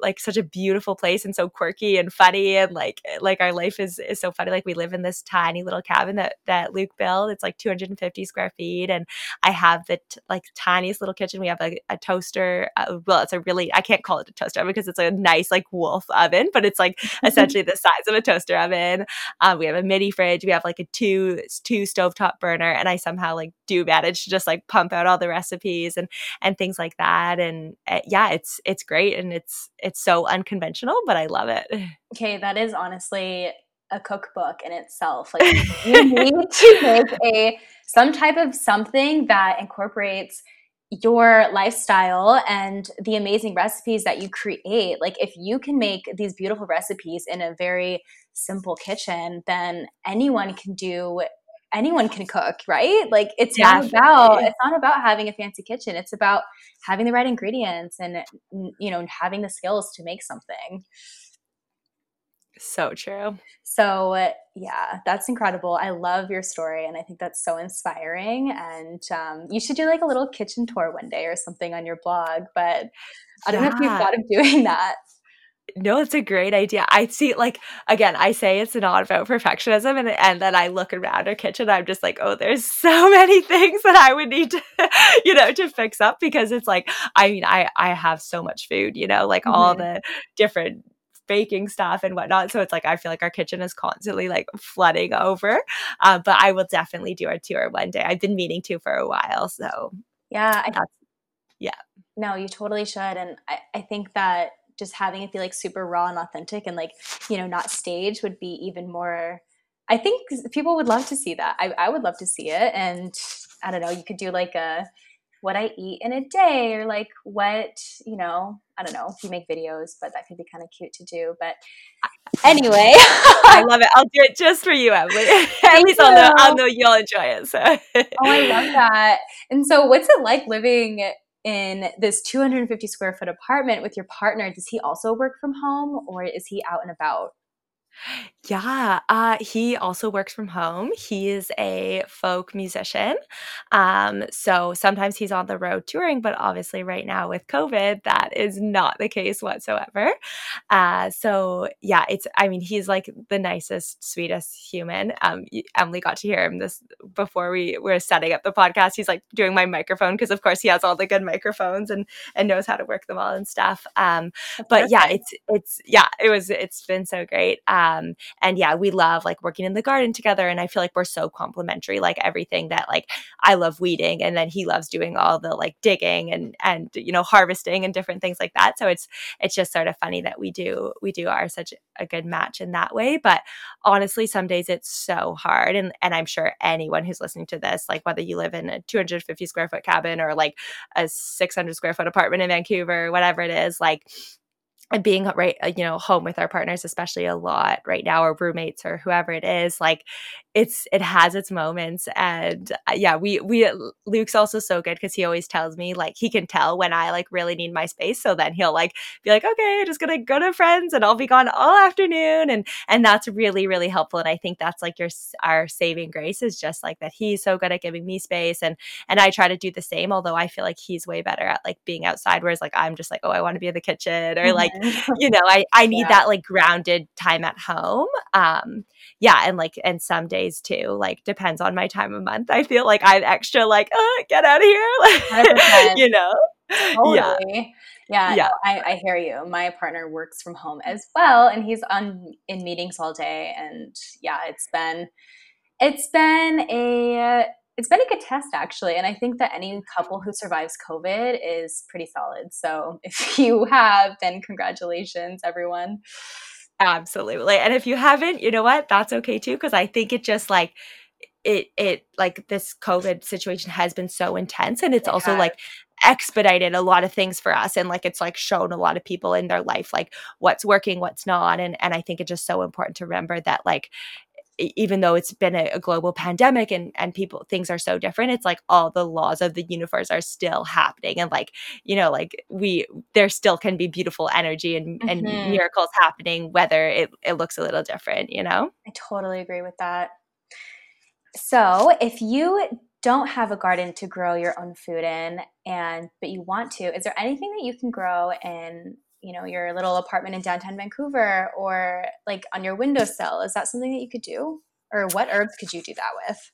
like such a beautiful place and so quirky and funny, and like like our life is is so funny. Like we live in this tiny little cabin that that Luke built. It's like two hundred fifty square feet, and I have the t- like tiniest little kitchen. We have a, a toaster. Uh, well, it's a really, I can't call it a toaster oven because it's a nice like wolf oven, but it's like essentially the size of a toaster oven. Um, we have a mini fridge. We have like a two two stovetop burner, and I somehow like do manage to just like pump out all the recipes and and things like that. And uh, yeah, it's it's great, and it's It's so unconventional, but I love it. Okay, that is honestly a cookbook in itself. Like you need to make a some type of something that incorporates your lifestyle and the amazing recipes that you create. Like if you can make these beautiful recipes in a very simple kitchen, then anyone can do anyone can cook, right? Like it's not about, it's not about having a fancy kitchen. It's about having the right ingredients and, you know, having the skills to make something. So true. So yeah, that's incredible. I love your story. And I think that's so inspiring. And um, you should do like a little kitchen tour one day or something on your blog, but I don't yeah. know if you've thought of doing that. No, it's a great idea. I see, like, again, I say it's not about perfectionism, and and then I look around our kitchen, I'm just like, oh, there's so many things that I would need to, you know, to fix up, because it's like, I mean, I, I have so much food, you know, like mm-hmm. all the different baking stuff and whatnot. So it's like, I feel like our kitchen is constantly like flooding over, uh, but I will definitely do a tour one day. I've been meaning to for a while. So yeah, I, yeah, no, you totally should. And I, I think that just having it be like super raw and authentic and like, you know, not staged would be even more, I think people would love to see that. I, I would love to see it. And I don't know, you could do like a, what I eat in a day, or like what, you know, I don't know if you make videos, but that could be kind of cute to do. But anyway, I love it. I'll do it just for you, Emily. At least I'll know, I'll know you'll enjoy it. So. Oh, I love that. And so what's it like living in this two hundred fifty square foot apartment with your partner? Does he also work from home, or is he out and about? Yeah, uh, he also works from home. He is a folk musician. Um, so sometimes he's on the road touring, but obviously right now with COVID, that is not the case whatsoever. Uh, so yeah, it's, I mean, he's like the nicest, sweetest human. Um, Emily got to hear him this before we were setting up the podcast. He's like doing my microphone, because of course he has all the good microphones and, and knows how to work them all and stuff. Um, but yeah, it's, it's, yeah, it was, it's been so great. Um, Um, and yeah, we love like working in the garden together. And I feel like we're so complementary, like everything that like I love weeding, and then he loves doing all the like digging and, and, you know, harvesting and different things like that. So it's, it's just sort of funny that we do, we do are such a good match in that way. But honestly, some days it's so hard. And, and I'm sure anyone who's listening to this, like whether you live in a two hundred fifty square foot cabin or like a six hundred square foot apartment in Vancouver, whatever it is, like being right, you know, home with our partners, especially a lot right now, or roommates or whoever it is, like it's, it has its moments. And uh, yeah, we, we, Luke's also so good, because he always tells me like, he can tell when I like really need my space. So then he'll like be like, okay, I'm just going to go to friends and I'll be gone all afternoon. And, and that's really, really helpful. And I think that's like your, our saving grace is just like that. He's so good at giving me space, and, and I try to do the same, although I feel like he's way better at like being outside. Whereas like, I'm just like, oh, I want to be in the kitchen, or like, you know, I, I need yeah. that like grounded time at home. Um, yeah. And like, and some days too, like depends on my time of month. I feel like I'm extra like, oh, get out of here. Like, you know? Totally. Yeah. Yeah. yeah. No, I, I hear you. My partner works from home as well, and he's on in meetings all day. And yeah, it's been, it's been a, it's been a good test actually. And I think that any couple who survives COVID is pretty solid. So if you have, then congratulations, everyone. Absolutely. And if you haven't, you know what? That's okay too. Cause I think it just like, it, it like this COVID situation has been so intense, and it's it also has. like expedited a lot of things for us. And like, it's like shown a lot of people in their life, like what's working, what's not. And, and I think it's just so important to remember that like, even though it's been a, a global pandemic and, and people, things are so different, it's like all the laws of the universe are still happening. And like, you know, like we, there still can be beautiful energy and, mm-hmm. and miracles happening, whether it, it looks a little different, you know? I totally agree with that. So if you don't have a garden to grow your own food in, and, but you want to, is there anything that you can grow in, you know, your little apartment in downtown Vancouver, or like on your windowsill? Is that something that you could do? Or what herbs could you do that with?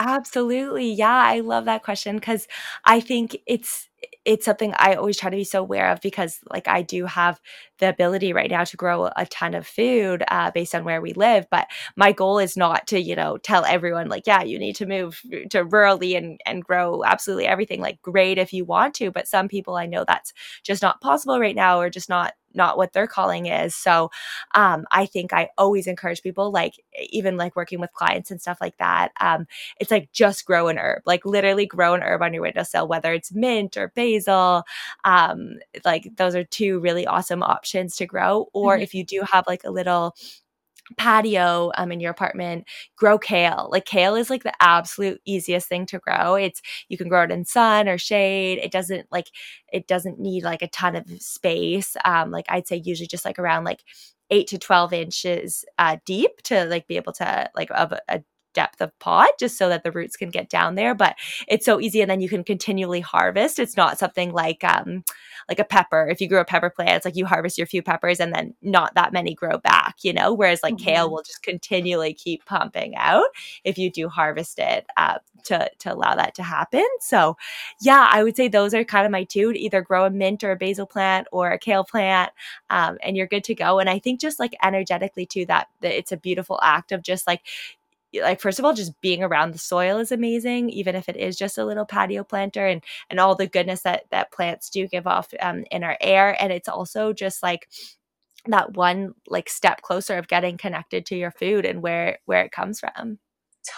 Absolutely. Yeah. I love that question because I think it's, it's something I always try to be so aware of, because like I do have the ability right now to grow a ton of food uh, based on where we live. But my goal is not to, you know, tell everyone like, yeah, you need to move to rurally and, and grow absolutely everything. Like great if you want to, but some people I know that's just not possible right now, or just not not what their calling is. So um, I think I always encourage people, like even like working with clients and stuff like that. Um, it's like just grow an herb, like literally grow an herb on your windowsill, whether it's mint or basil. Um, like those are two really awesome options to grow. Or mm-hmm. if you do have like a little patio um in your apartment, grow kale. Like kale is like the absolute easiest thing to grow. It's, you can grow it in sun or shade. It doesn't like, it doesn't need like a ton of space. Um, like I'd say usually just like around like eight to twelve inches uh, deep to like be able to like of a, a depth of pot, just so that the roots can get down there. But it's so easy, and then you can continually harvest. It's not something like um like a pepper. If you grow a pepper plant, it's like you harvest your few peppers and then not that many grow back, you know, whereas like mm-hmm. kale will just continually keep pumping out if you do harvest it uh, to to allow that to happen. So yeah, I would say those are kind of my two, to either grow a mint or a basil plant or a kale plant, um, and you're good to go. And I think just like energetically too, that, that it's a beautiful act of just like like, first of all, just being around the soil is amazing, even if it is just a little patio planter, and, and all the goodness that, that plants do give off um, in our air. And it's also just like that one like step closer of getting connected to your food and where, where it comes from.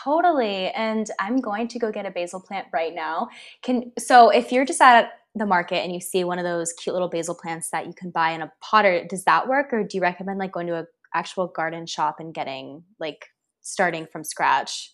Totally. And I'm going to go get a basil plant right now. Can, so if you're just at the market and you see one of those cute little basil plants that you can buy in a pot, or does that work? Or do you recommend like going to an actual garden shop and getting like starting from scratch?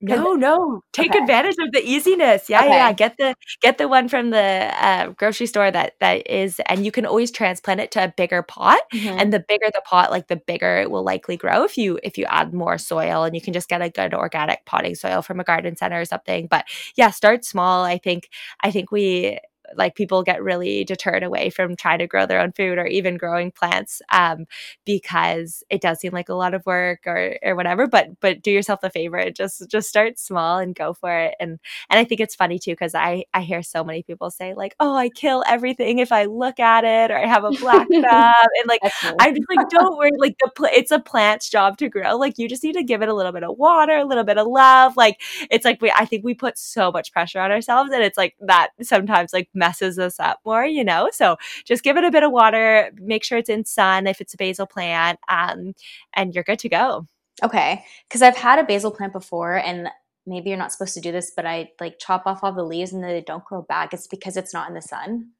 No, no. Take okay. advantage of the easiness. Yeah, okay. yeah. Get the get the one from the uh, grocery store that that is, and you can always transplant it to a bigger pot. Mm-hmm. And the bigger the pot, like the bigger it will likely grow if you if you add more soil. And you can just get a good organic potting soil from a garden center or something. But yeah, start small. I think I think we. Like people get really deterred away from trying to grow their own food or even growing plants um, because it does seem like a lot of work or or whatever. But but do yourself a favor, just just start small and go for it. And and I think it's funny too, because I I hear so many people say like, oh, I kill everything if I look at it, or I have a black thumb, and like I'm just like, don't worry, like the pl- it's a plant's job to grow. Like you just need to give it a little bit of water, a little bit of love. Like it's like we I think we put so much pressure on ourselves, and it's like that sometimes like messes us up more, you know? So just give it a bit of water, make sure it's in sun if it's a basil plant, um, and you're good to go. Okay. Because I've had a basil plant before, and maybe you're not supposed to do this, but I like chop off all the leaves and they don't grow back. It's because it's not in the sun.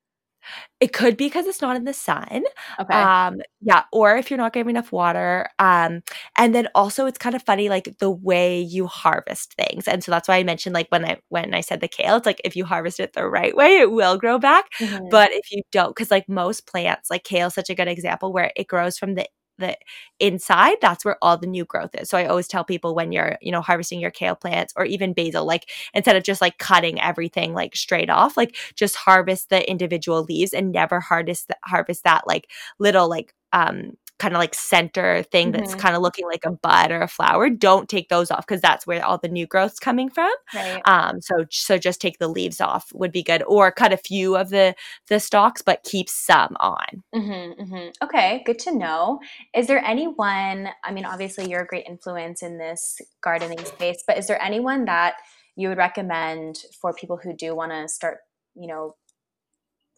It could be because it's not in the sun. Okay. Um, yeah. Or if you're not giving enough water. Um, and then also it's kind of funny, like the way you harvest things. And so that's why I mentioned like when I, when I said the kale, it's like if you harvest it the right way, it will grow back. Mm-hmm. But if you don't, because like most plants, like kale is such a good example where it grows from the the inside, that's where all the new growth is. So I always tell people when you're, you know, harvesting your kale plants or even basil, like instead of just like cutting everything like straight off, like just harvest the individual leaves and never harvest the, harvest that like little like um kind of like center thing that's mm-hmm. kind of looking like a bud or a flower. Don't take those off because that's where all the new growth's coming from. Right. Um, so so just take the leaves off would be good, or cut a few of the the stalks, but keep some on. Mm-hmm, mm-hmm. Okay, good to know. Is there anyone? I mean, obviously you're a great influence in this gardening space, but is there anyone that you would recommend for people who do want to start, you know,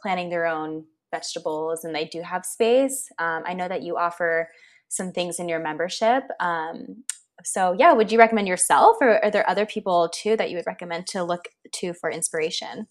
planting their own vegetables and they do have space? Um, I know that you offer some things in your membership. Um, so yeah, would you recommend yourself, or are there other people too that you would recommend to look to for inspiration?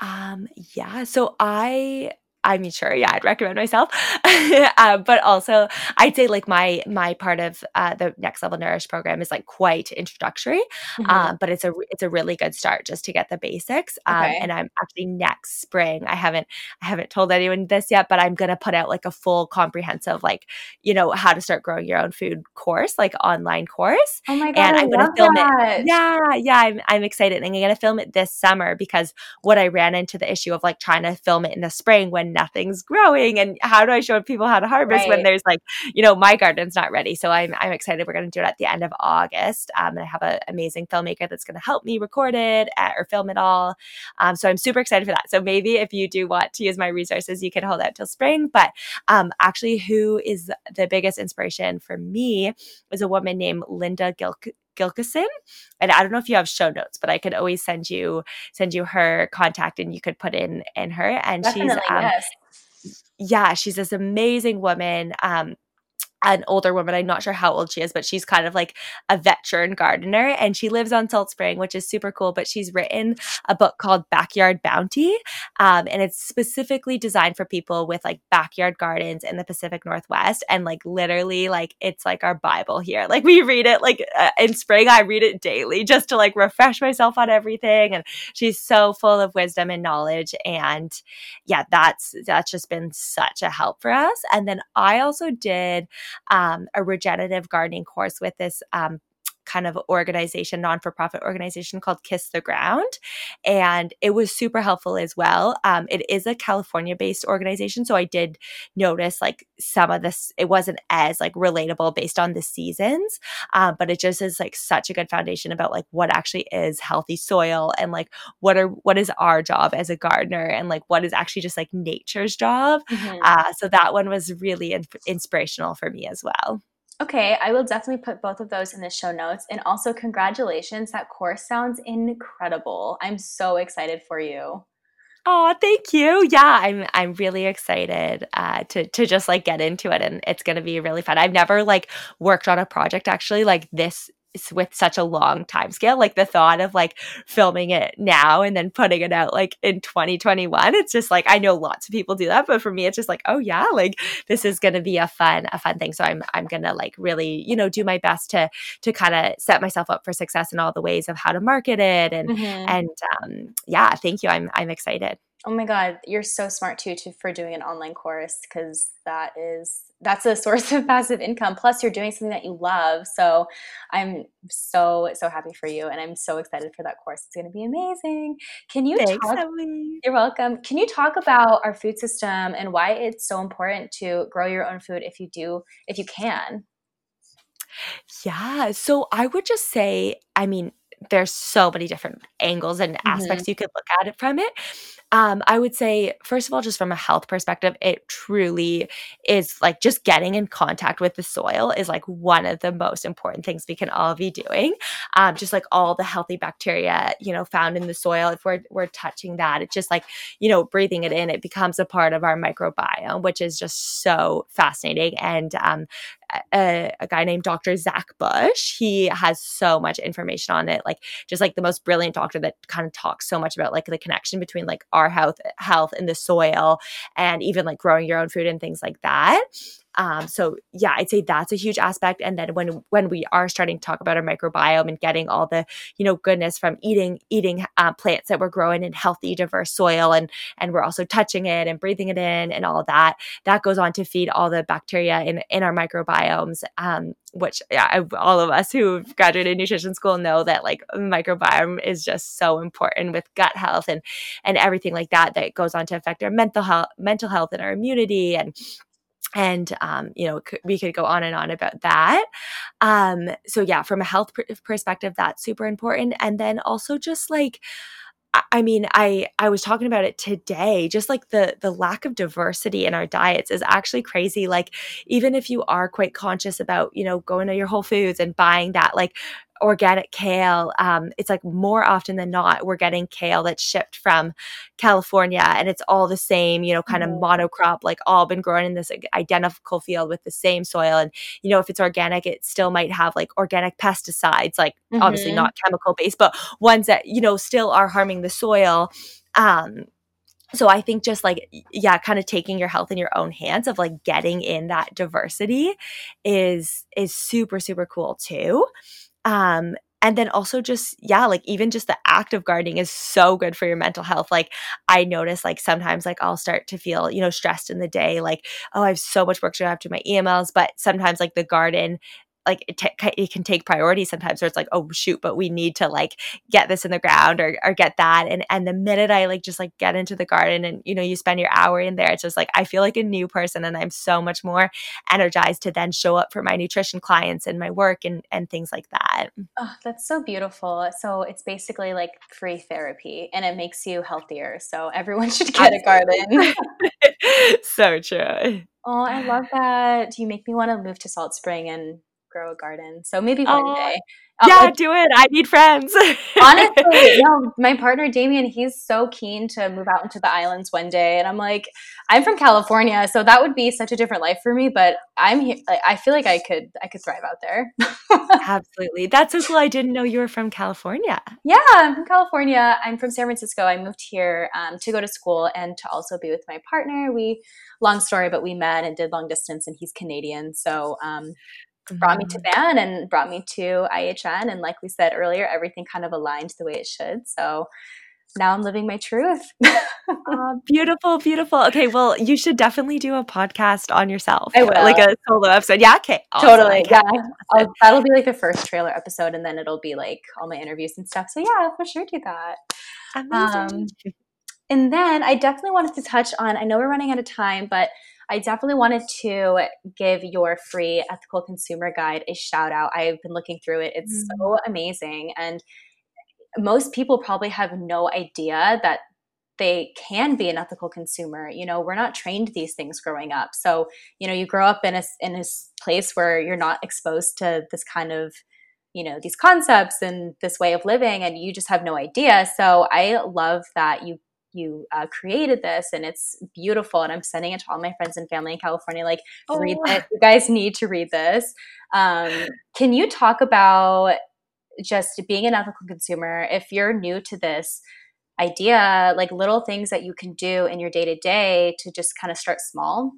Um, yeah. So I I mean, sure, yeah, I'd recommend myself. uh, but also I'd say like my my part of uh, the Next Level Nourished program is like quite introductory, mm-hmm. uh, but it's a it's a really good start just to get the basics. Um, okay. And I'm actually next spring, I haven't I haven't told anyone this yet, but I'm going to put out like a full comprehensive, like, you know, how to start growing your own food course, like online course. Oh my God, and I'm going to film that. it. Yeah, yeah, I'm I'm excited. And I'm going to film it this summer because what I ran into the issue of like trying to film it in the spring when nothing's growing, and how do I show people how to harvest right. when there's like, you know, my garden's not ready. So I'm I'm excited. We're going to do it at the end of August. Um, and I have an amazing filmmaker that's going to help me record it at, or film it all. Um, so I'm super excited for that. So maybe if you do want to use my resources, you can hold out till spring. But um, actually, who is the biggest inspiration for me is a woman named Linda Gilkison. Gilkison. And I don't know if you have show notes, but I could always send you send you her contact and you could put in in her. And Definitely, she's um, yes. yeah, she's this amazing woman. Um an older woman. I'm not sure how old she is, but she's kind of like a veteran gardener, and she lives on Salt Spring, which is super cool. But she's written a book called Backyard Bounty. Um, and it's specifically designed for people with like backyard gardens in the Pacific Northwest. And like literally like, it's like our Bible here. Like we read it like uh, in spring, I read it daily just to like refresh myself on everything. And she's so full of wisdom and knowledge. And yeah, that's, that's just been such a help for us. And then I also did Um, a regenerative gardening course with this um, kind of organization, non-for-profit organization called Kiss the Ground. And it was super helpful as well. Um, it is a California-based organization. So I did notice like some of this, it wasn't as like relatable based on the seasons, um, but it just is like such a good foundation about like what actually is healthy soil and like what are, what is our job as a gardener and like what is actually just like nature's job. Mm-hmm. Uh, so that one was really in- inspirational for me as well. Okay, I will definitely put both of those in the show notes. And also, congratulations. That course sounds incredible. I'm so excited for you. Oh, thank you. Yeah, I'm I'm really excited uh, to to just like get into it, and it's going to be really fun. I've never like worked on a project actually like this with such a long time scale. Like the thought of like filming it now and then putting it out like in twenty twenty-one, it's just like, I know lots of people do that, but for me it's just like, oh yeah, like this is going to be a fun a fun thing. So I'm I'm going to like really, you know, do my best to to kind of set myself up for success in all the ways of how to market it and mm-hmm. and um yeah, thank you. I'm I'm excited. Oh my God, you're so smart too to, for doing an online course, because that is that's a source of passive income. Plus, you're doing something that you love. So I'm so, so happy for you. And I'm so excited for that course. It's going to be amazing. Can you Thanks, talk, Emily. You're welcome. Can you talk about our food system and why it's so important to grow your own food if you do, if you can? Yeah. So I would just say, I mean, there's so many different angles and aspects mm-hmm. you could look at it from it. Um, I would say, first of all, just from a health perspective, it truly is like just getting in contact with the soil is like one of the most important things we can all be doing. Um, just like all the healthy bacteria, you know, found in the soil, if we're, we're touching that, it's just like, you know, breathing it in, it becomes a part of our microbiome, which is just so fascinating. And, um, A, a guy named Doctor Zach Bush, he has so much information on it, like just like the most brilliant doctor that kind of talks so much about like the connection between like our health health and the soil and even like growing your own food and things like that. Um, so yeah, I'd say that's a huge aspect. And then when, when we are starting to talk about our microbiome and getting all the, you know, goodness from eating, eating uh, plants that we're growing in healthy, diverse soil, and, and we're also touching it and breathing it in and all that, that goes on to feed all the bacteria in, in our microbiomes. Um, which yeah, all of us who graduated nutrition school know that like microbiome is just so important with gut health and, and everything like that, that goes on to affect our mental health, mental health and our immunity and, And, um, you know, we could go on and on about that. Um, so yeah, from a health pr- perspective, that's super important. And then also just like, I mean, I, I was talking about it today, just like the, the lack of diversity in our diets is actually crazy. Like, even if you are quite conscious about, you know, going to your Whole Foods and buying that, like, organic kale, um, it's like more often than not, we're getting kale that's shipped from California, and it's all the same, you know, kind mm-hmm. of monocrop, like all been grown in this identical field with the same soil. And, you know, if it's organic, it still might have like organic pesticides, like mm-hmm. obviously not chemical based, but ones that, you know, still are harming the soil. Um, So I think just like, yeah, kind of taking your health in your own hands of like getting in that diversity is, is super, super cool too. Um, and then also just, yeah, like even just the act of gardening is so good for your mental health. Like I notice like sometimes like I'll start to feel, you know, stressed in the day, like, oh, I have so much work to do after my emails, but sometimes like the garden, like it, t- it can take priority sometimes where it's like, oh shoot, but we need to like get this in the ground or, or get that. And, and the minute I like, just like get into the garden and, you know, you spend your hour in there, it's just like, I feel like a new person and I'm so much more energized to then show up for my nutrition clients and my work and, and things like that. Oh, that's so beautiful. So it's basically like free therapy and it makes you healthier. So everyone should get a garden. So true. Oh, I love that. You make me want to move to Salt Spring and grow a garden. So maybe one uh, day. Uh, yeah, like, do it. I need friends. Honestly, no, my partner Damien, he's so keen to move out into the islands one day. And I'm like, I'm from California, so that would be such a different life for me, but I'm here, like, I feel like I could I could thrive out there. Absolutely. That's so cool. I didn't know you were from California. Yeah, I'm from California. I'm from San Francisco. I moved here um, to go to school and to also be with my partner. We, long story, but we met and did long distance and he's Canadian. So um brought me to Van and brought me to I H N. And like we said earlier, everything kind of aligned the way it should. So now I'm living my truth. Oh, beautiful, beautiful. Okay. Well, you should definitely do a podcast on yourself. I will. Like a solo episode. Yeah. Okay. Awesome. Totally. Yeah. I'll, that'll be like the first trailer episode and then it'll be like all my interviews and stuff. So yeah, I'll for sure do that. Amazing. Um, and then I definitely wanted to touch on, I know we're running out of time, but I definitely wanted to give your free ethical consumer guide a shout out. I've been looking through it. It's mm-hmm. so amazing. And most people probably have no idea that they can be an ethical consumer. You know, we're not trained these things growing up. So, you know, you grow up in a, in a place where you're not exposed to this kind of, you know, these concepts and this way of living, and you just have no idea. So I love that you you uh, created this and it's beautiful. And I'm sending it to all my friends and family in California, like oh. read it. You guys need to read this. Um, can you talk about just being an ethical consumer? If you're new to this idea, like little things that you can do in your day to day to just kind of start small.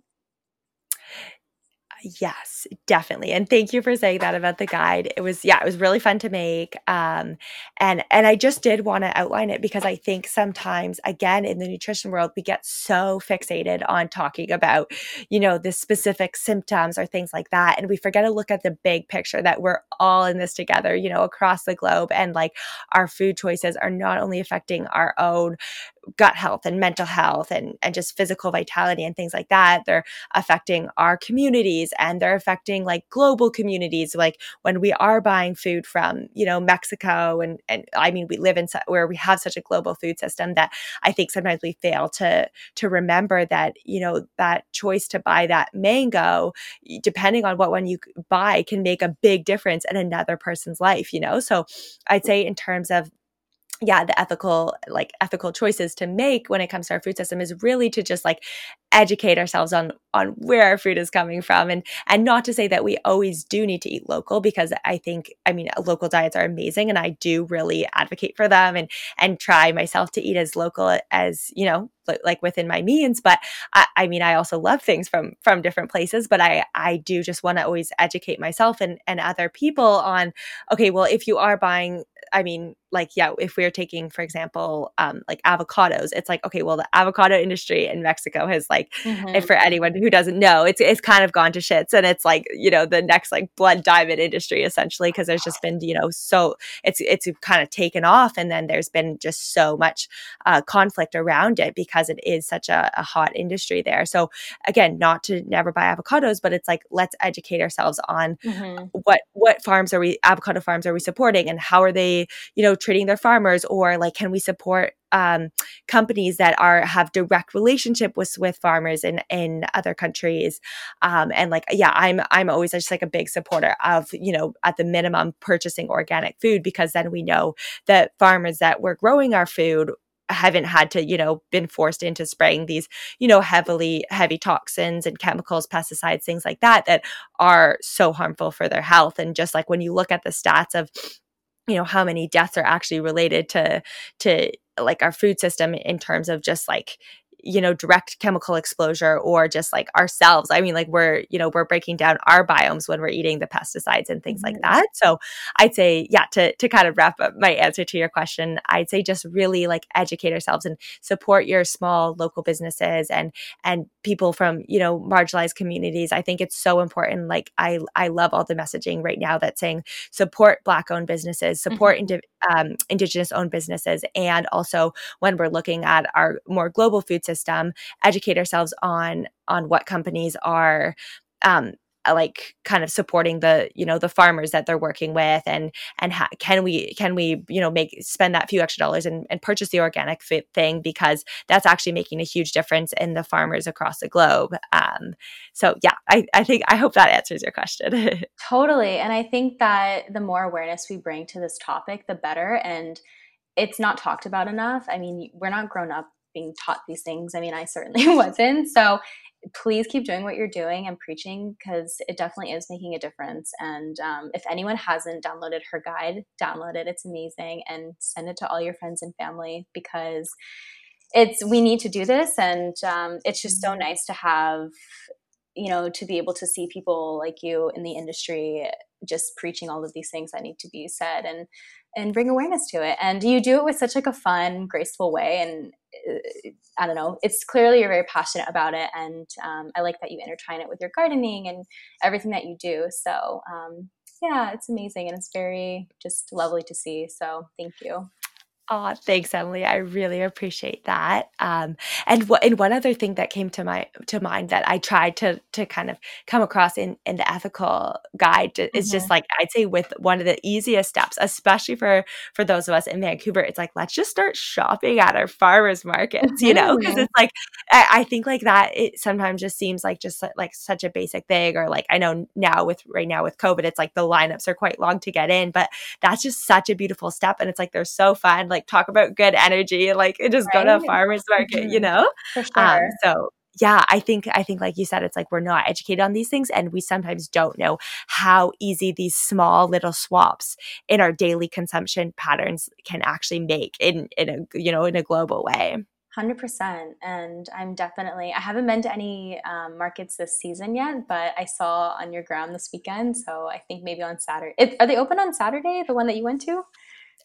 Yes, definitely. And thank you for saying that about the guide. It was, yeah, it was really fun to make. Um, and, and I just did want to outline it because I think sometimes, again, in the nutrition world, we get so fixated on talking about, you know, the specific symptoms or things like that. And we forget to look at the big picture that we're all in this together, you know, across the globe. And like our food choices are not only affecting our own gut health and mental health and, and just physical vitality and things like that. They're affecting our communities and they're affecting like global communities. Like when we are buying food from, you know, Mexico and, and I mean, we live in where we have such a global food system that I think sometimes we fail to, to remember that, you know, that choice to buy that mango, depending on what one you buy, can make a big difference in another person's life, you know? So I'd say in terms of yeah, the ethical, like ethical choices to make when it comes to our food system is really to just like educate ourselves on, on where our food is coming from. And, and not to say that we always do need to eat local, because I think, I mean, local diets are amazing and I do really advocate for them and, and try myself to eat as local as, you know, like within my means. But I, I mean, I also love things from, from different places, but I, I do just want to always educate myself and, and other people on, okay, well, if you are buying, I mean, like, yeah, if we're taking, for example, um, like avocados, it's like, okay, well, the avocado industry in Mexico has like, mm-hmm. and for anyone who doesn't know, it's, it's kind of gone to shits and it's like, you know, the next like blood diamond industry, essentially, because there's just been, you know, so it's, it's kind of taken off. And then there's been just so much uh, conflict around it because because it is such a, a hot industry there. So again, not to never buy avocados, but it's like, let's educate ourselves on mm-hmm. what, what farms are we, avocado farms are we supporting and how are they, you know, treating their farmers, or like, can we support Um, companies that are have direct relationship with, with farmers in, in other countries. Um, and like, yeah, I'm I'm always just like a big supporter of, you know, at the minimum purchasing organic food, because then we know that farmers that we're growing our food haven't had to, you know, been forced into spraying these, you know, heavily heavy toxins and chemicals, pesticides, things like that, that are so harmful for their health. And just like when you look at the stats of, you know, how many deaths are actually related to, to like our food system in terms of just like you know, direct chemical exposure or just like ourselves. I mean, like we're, you know, we're breaking down our biomes when we're eating the pesticides and things mm-hmm. like that. So I'd say, yeah, to, to kind of wrap up my answer to your question, I'd say just really like educate ourselves and support your small local businesses and, and people from, you know, marginalized communities. I think it's so important. Like I, I love all the messaging right now that's saying support Black owned businesses, support mm-hmm. indiv- um, Indigenous owned businesses. And also when we're looking at our more global food system, educate ourselves on, on what companies are, um, like kind of supporting the, you know, the farmers that they're working with, and, and ha- can we, can we, you know, make, spend that few extra dollars and, and purchase the organic food thing, because that's actually making a huge difference in the farmers across the globe. Um, so yeah, I, I think, I hope that answers your question. Totally. And I think that the more awareness we bring to this topic, the better. And it's not talked about enough. I mean, we're not grown up being taught these things. I mean, I certainly wasn't. So please keep doing what you're doing and preaching, because it definitely is making a difference. And um, if anyone hasn't downloaded her guide, download it. It's amazing. And send it to all your friends and family, because it's, we need to do this. And um, it's just so nice to have, you know, to be able to see people like you in the industry just preaching all of these things that need to be said, and, and bring awareness to it. And you do it with such like a fun, graceful way. And I don't know, it's clearly you're very passionate about it. And um, I like that you intertwine it with your gardening and everything that you do. So um, yeah, it's amazing. And it's very just lovely to see. So thank you. Oh, thanks, Emily. I really appreciate that. Um, and w- and one other thing that came to my to mind that I tried to to kind of come across in, in the ethical guide to, mm-hmm. is just like, I'd say with one of the easiest steps, especially for, for those of us in Vancouver, it's like, let's just start shopping at our farmers markets, you know, because it's like, I, I think like that, it sometimes just seems like just like such a basic thing, or like, I know now with right now with COVID, it's like the lineups are quite long to get in, but that's just such a beautiful step. And it's like, they're so fun. Like talk about good energy, like just right. go to a farmer's market, you know? For sure. Um, so yeah, I think, I think like you said, it's like, we're not educated on these things, and we sometimes don't know how easy these small little swaps in our daily consumption patterns can actually make in, in a, you know, in a global way. one hundred percent. And I'm definitely, I haven't been to any um, markets this season yet, but I saw on your ground this weekend. So I think maybe on Saturday, it, are they open on Saturday? The one that you went to?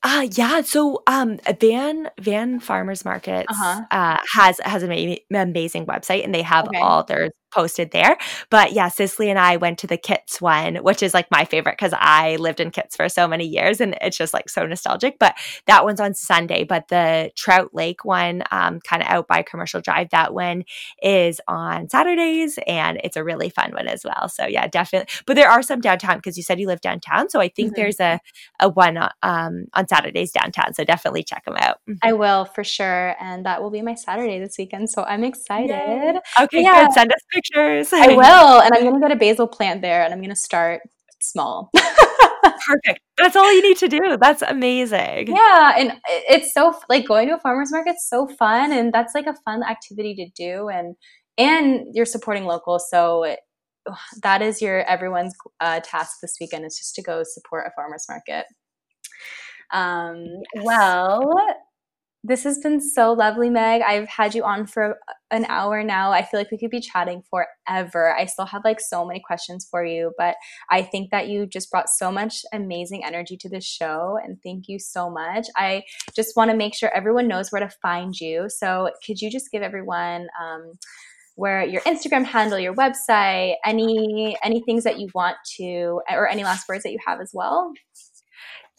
Uh, yeah. So, um, Van, Van Farmers Markets, uh-huh. uh, has, has an amazing, amazing website, and they have okay. all their posted there. But yeah, Sicily and I went to the Kits one, which is like my favorite because I lived in Kits for so many years, and it's just like so nostalgic. But that one's on Sunday. But the Trout Lake one, um, kind of out by Commercial Drive, that one is on Saturdays, and it's a really fun one as well. So yeah, definitely. But there are some downtown, because you said you live downtown. So I think mm-hmm. there's a, a one um, on Saturdays downtown. So definitely check them out. Mm-hmm. I will for sure. And that will be my Saturday this weekend. So I'm excited. Yay. Okay, yeah. Good. Send us pictures. I will. And I'm going to get a basil plant there, and I'm going to start small. Perfect. That's all you need to do. That's amazing. Yeah. And it's so like going to a farmer's market's so fun. And that's like a fun activity to do. And, and you're supporting local. So it, that is your, everyone's uh, task this weekend is just to go support a farmer's market. Um, yes. Well, this has been so lovely, Meg. I've had you on for an hour now. I feel like we could be chatting forever. I still have like so many questions for you, but I think that you just brought so much amazing energy to this show, and thank you so much. I just want to make sure everyone knows where to find you. So could you just give everyone um, where your Instagram handle, your website, any any things that you want to, or any last words that you have as well?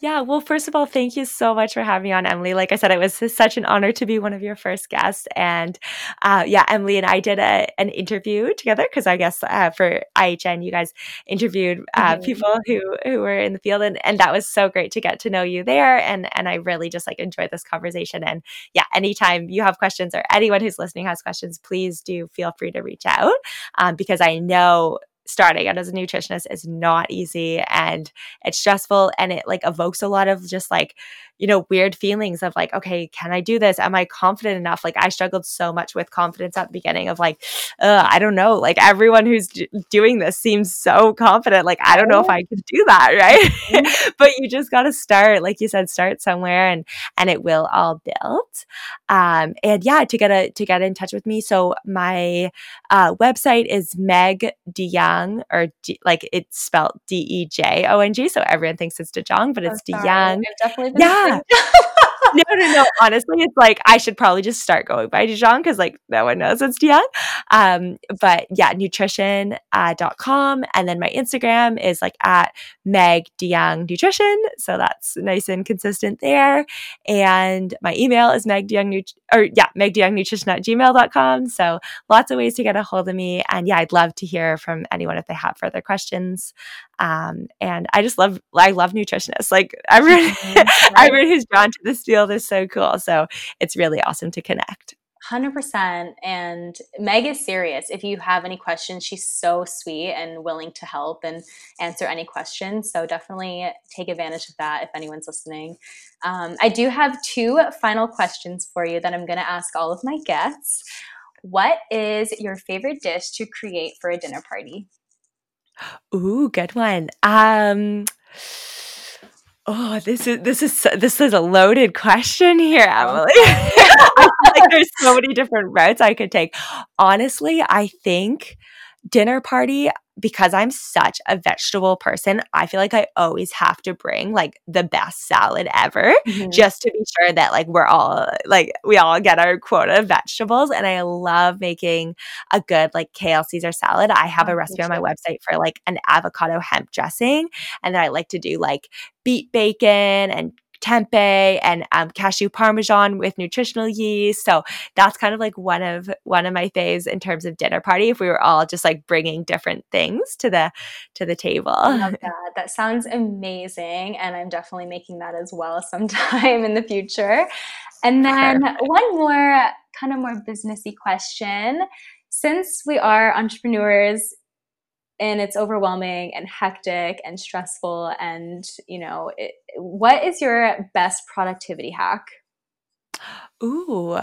Yeah. Well, first of all, thank you so much for having me on, Emily. Like I said, it was such an honor to be one of your first guests. And uh, yeah, Emily and I did a, an interview together, because I guess uh, for I H N, you guys interviewed uh, mm-hmm. people who, who were in the field. And, and that was so great to get to know you there. And, and I really just like enjoyed this conversation. And yeah, anytime you have questions, or anyone who's listening has questions, please do feel free to reach out, um, because I know starting out as a nutritionist is not easy, and it's stressful, and it like evokes a lot of just like, you know, weird feelings of like, okay, can I do this? Am I confident enough? Like I struggled so much with confidence at the beginning of like, uh, I don't know, like everyone who's d- doing this seems so confident. Like, I don't know if I could do that. Right. But you just got to start, like you said, start somewhere and, and it will all build. Um, and yeah, to get a, to get in touch with me. So my uh, website is Meg DeJong, or D, like it's spelled D E J O N G. So everyone thinks it's DeJong, but it's oh, DeJong. Yeah. No, no, no. Honestly, it's like I should probably just start going by DeJong because like no one knows it's DeJong. Um, but yeah, nutrition uh, dot com, and then my Instagram is like at Meg DeJong Nutrition, so that's nice and consistent there. And my email is Meg DeJong Nut- or yeah Meg DeJong Nutrition at gmail dot com. So lots of ways to get a hold of me, and yeah, I'd love to hear from anyone if they have further questions. Um, and I just love I love nutritionists. Like everyone, mm-hmm. everyone who's drawn to this field is so cool. So it's really awesome to connect. one hundred percent. And Meg is serious. If you have any questions, she's so sweet and willing to help and answer any questions. So definitely take advantage of that if anyone's listening. Um, I do have two final questions for you that I'm going to ask all of my guests. What is your favorite dish to create for a dinner party? Ooh, good one. Um, oh, this is this is this is a loaded question here, Emily. I feel like there's so many different routes I could take. Honestly, I think dinner party, because I'm such a vegetable person, I feel like I always have to bring like the best salad ever, mm-hmm. just to be sure that like we're all like we all get our quota of vegetables. And I love making a good like kale Caesar salad. I have oh, a recipe on my website for like an avocado hemp dressing, and then I like to do like beet bacon and tempeh and um, cashew parmesan with nutritional yeast. So that's kind of like one of one of my faves in terms of dinner party. If we were all just like bringing different things to the to the table. I love that. That sounds amazing, and I'm definitely making that as well sometime in the future. And then Perfect. One more kind of more businessy question. Since we are entrepreneurs, and it's overwhelming and hectic and stressful. And, you know, it, what is your best productivity hack? Ooh,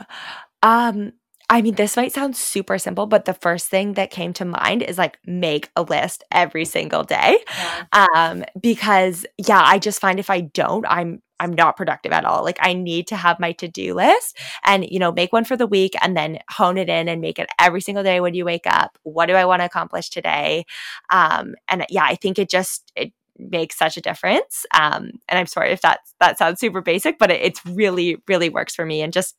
um, I mean, this might sound super simple, but the first thing that came to mind is like make a list every single day. Yeah. Um, because yeah, I just find if I don't, I'm I'm not productive at all. Like I need to have my to-do list and, you know, make one for the week and then hone it in and make it every single day when you wake up. What do I want to accomplish today? Um, and yeah, I think it just, it makes such a difference. Um, and I'm sorry if that's, that sounds super basic, but it, it's really, really works for me. And just,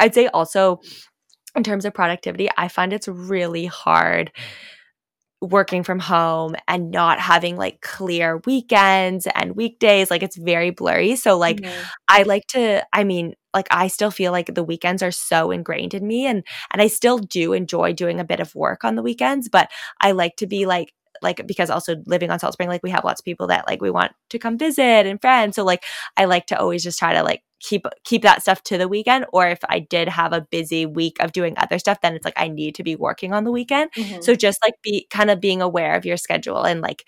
I'd say also in terms of productivity, I find it's really hard working from home and not having like clear weekends and weekdays, like it's very blurry. So like mm-hmm. I like to, I mean, like I still feel like the weekends are so ingrained in me, and and I still do enjoy doing a bit of work on the weekends, but I like to be like like because also living on Salt Spring, like we have lots of people that like we want to come visit and friends. So like I like to always just try to like keep keep that stuff to the weekend, or if I did have a busy week of doing other stuff, then it's like I need to be working on the weekend. Mm-hmm. So just like be kind of being aware of your schedule and like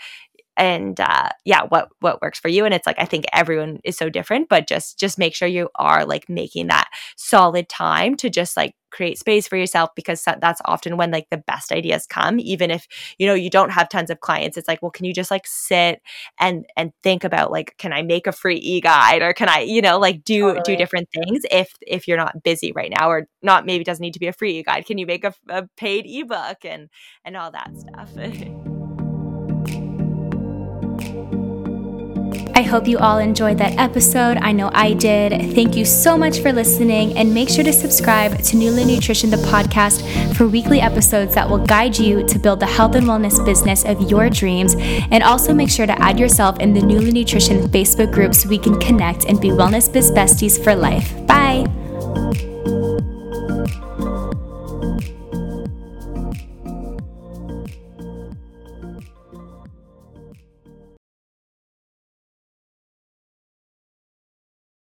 and uh yeah what what works for you. And it's like I think everyone is so different, but just just make sure you are like making that solid time to just like create space for yourself, because that's often when like the best ideas come. Even if, you know, you don't have tons of clients, it's like, well, can you just like sit and and think about like, can I make a free e-guide, or can I, you know, like do totally. do different things if if you're not busy right now, or not, maybe it doesn't need to be a free e-guide. Can you make a, a paid ebook and and all that stuff? I hope you all enjoyed that episode. I know I did. Thank you so much for listening, and make sure to subscribe to Newland Nutrition, the podcast, for weekly episodes that will guide you to build the health and wellness business of your dreams. And also make sure to add yourself in the Newland Nutrition Facebook group so we can connect and be wellness biz besties for life. Bye.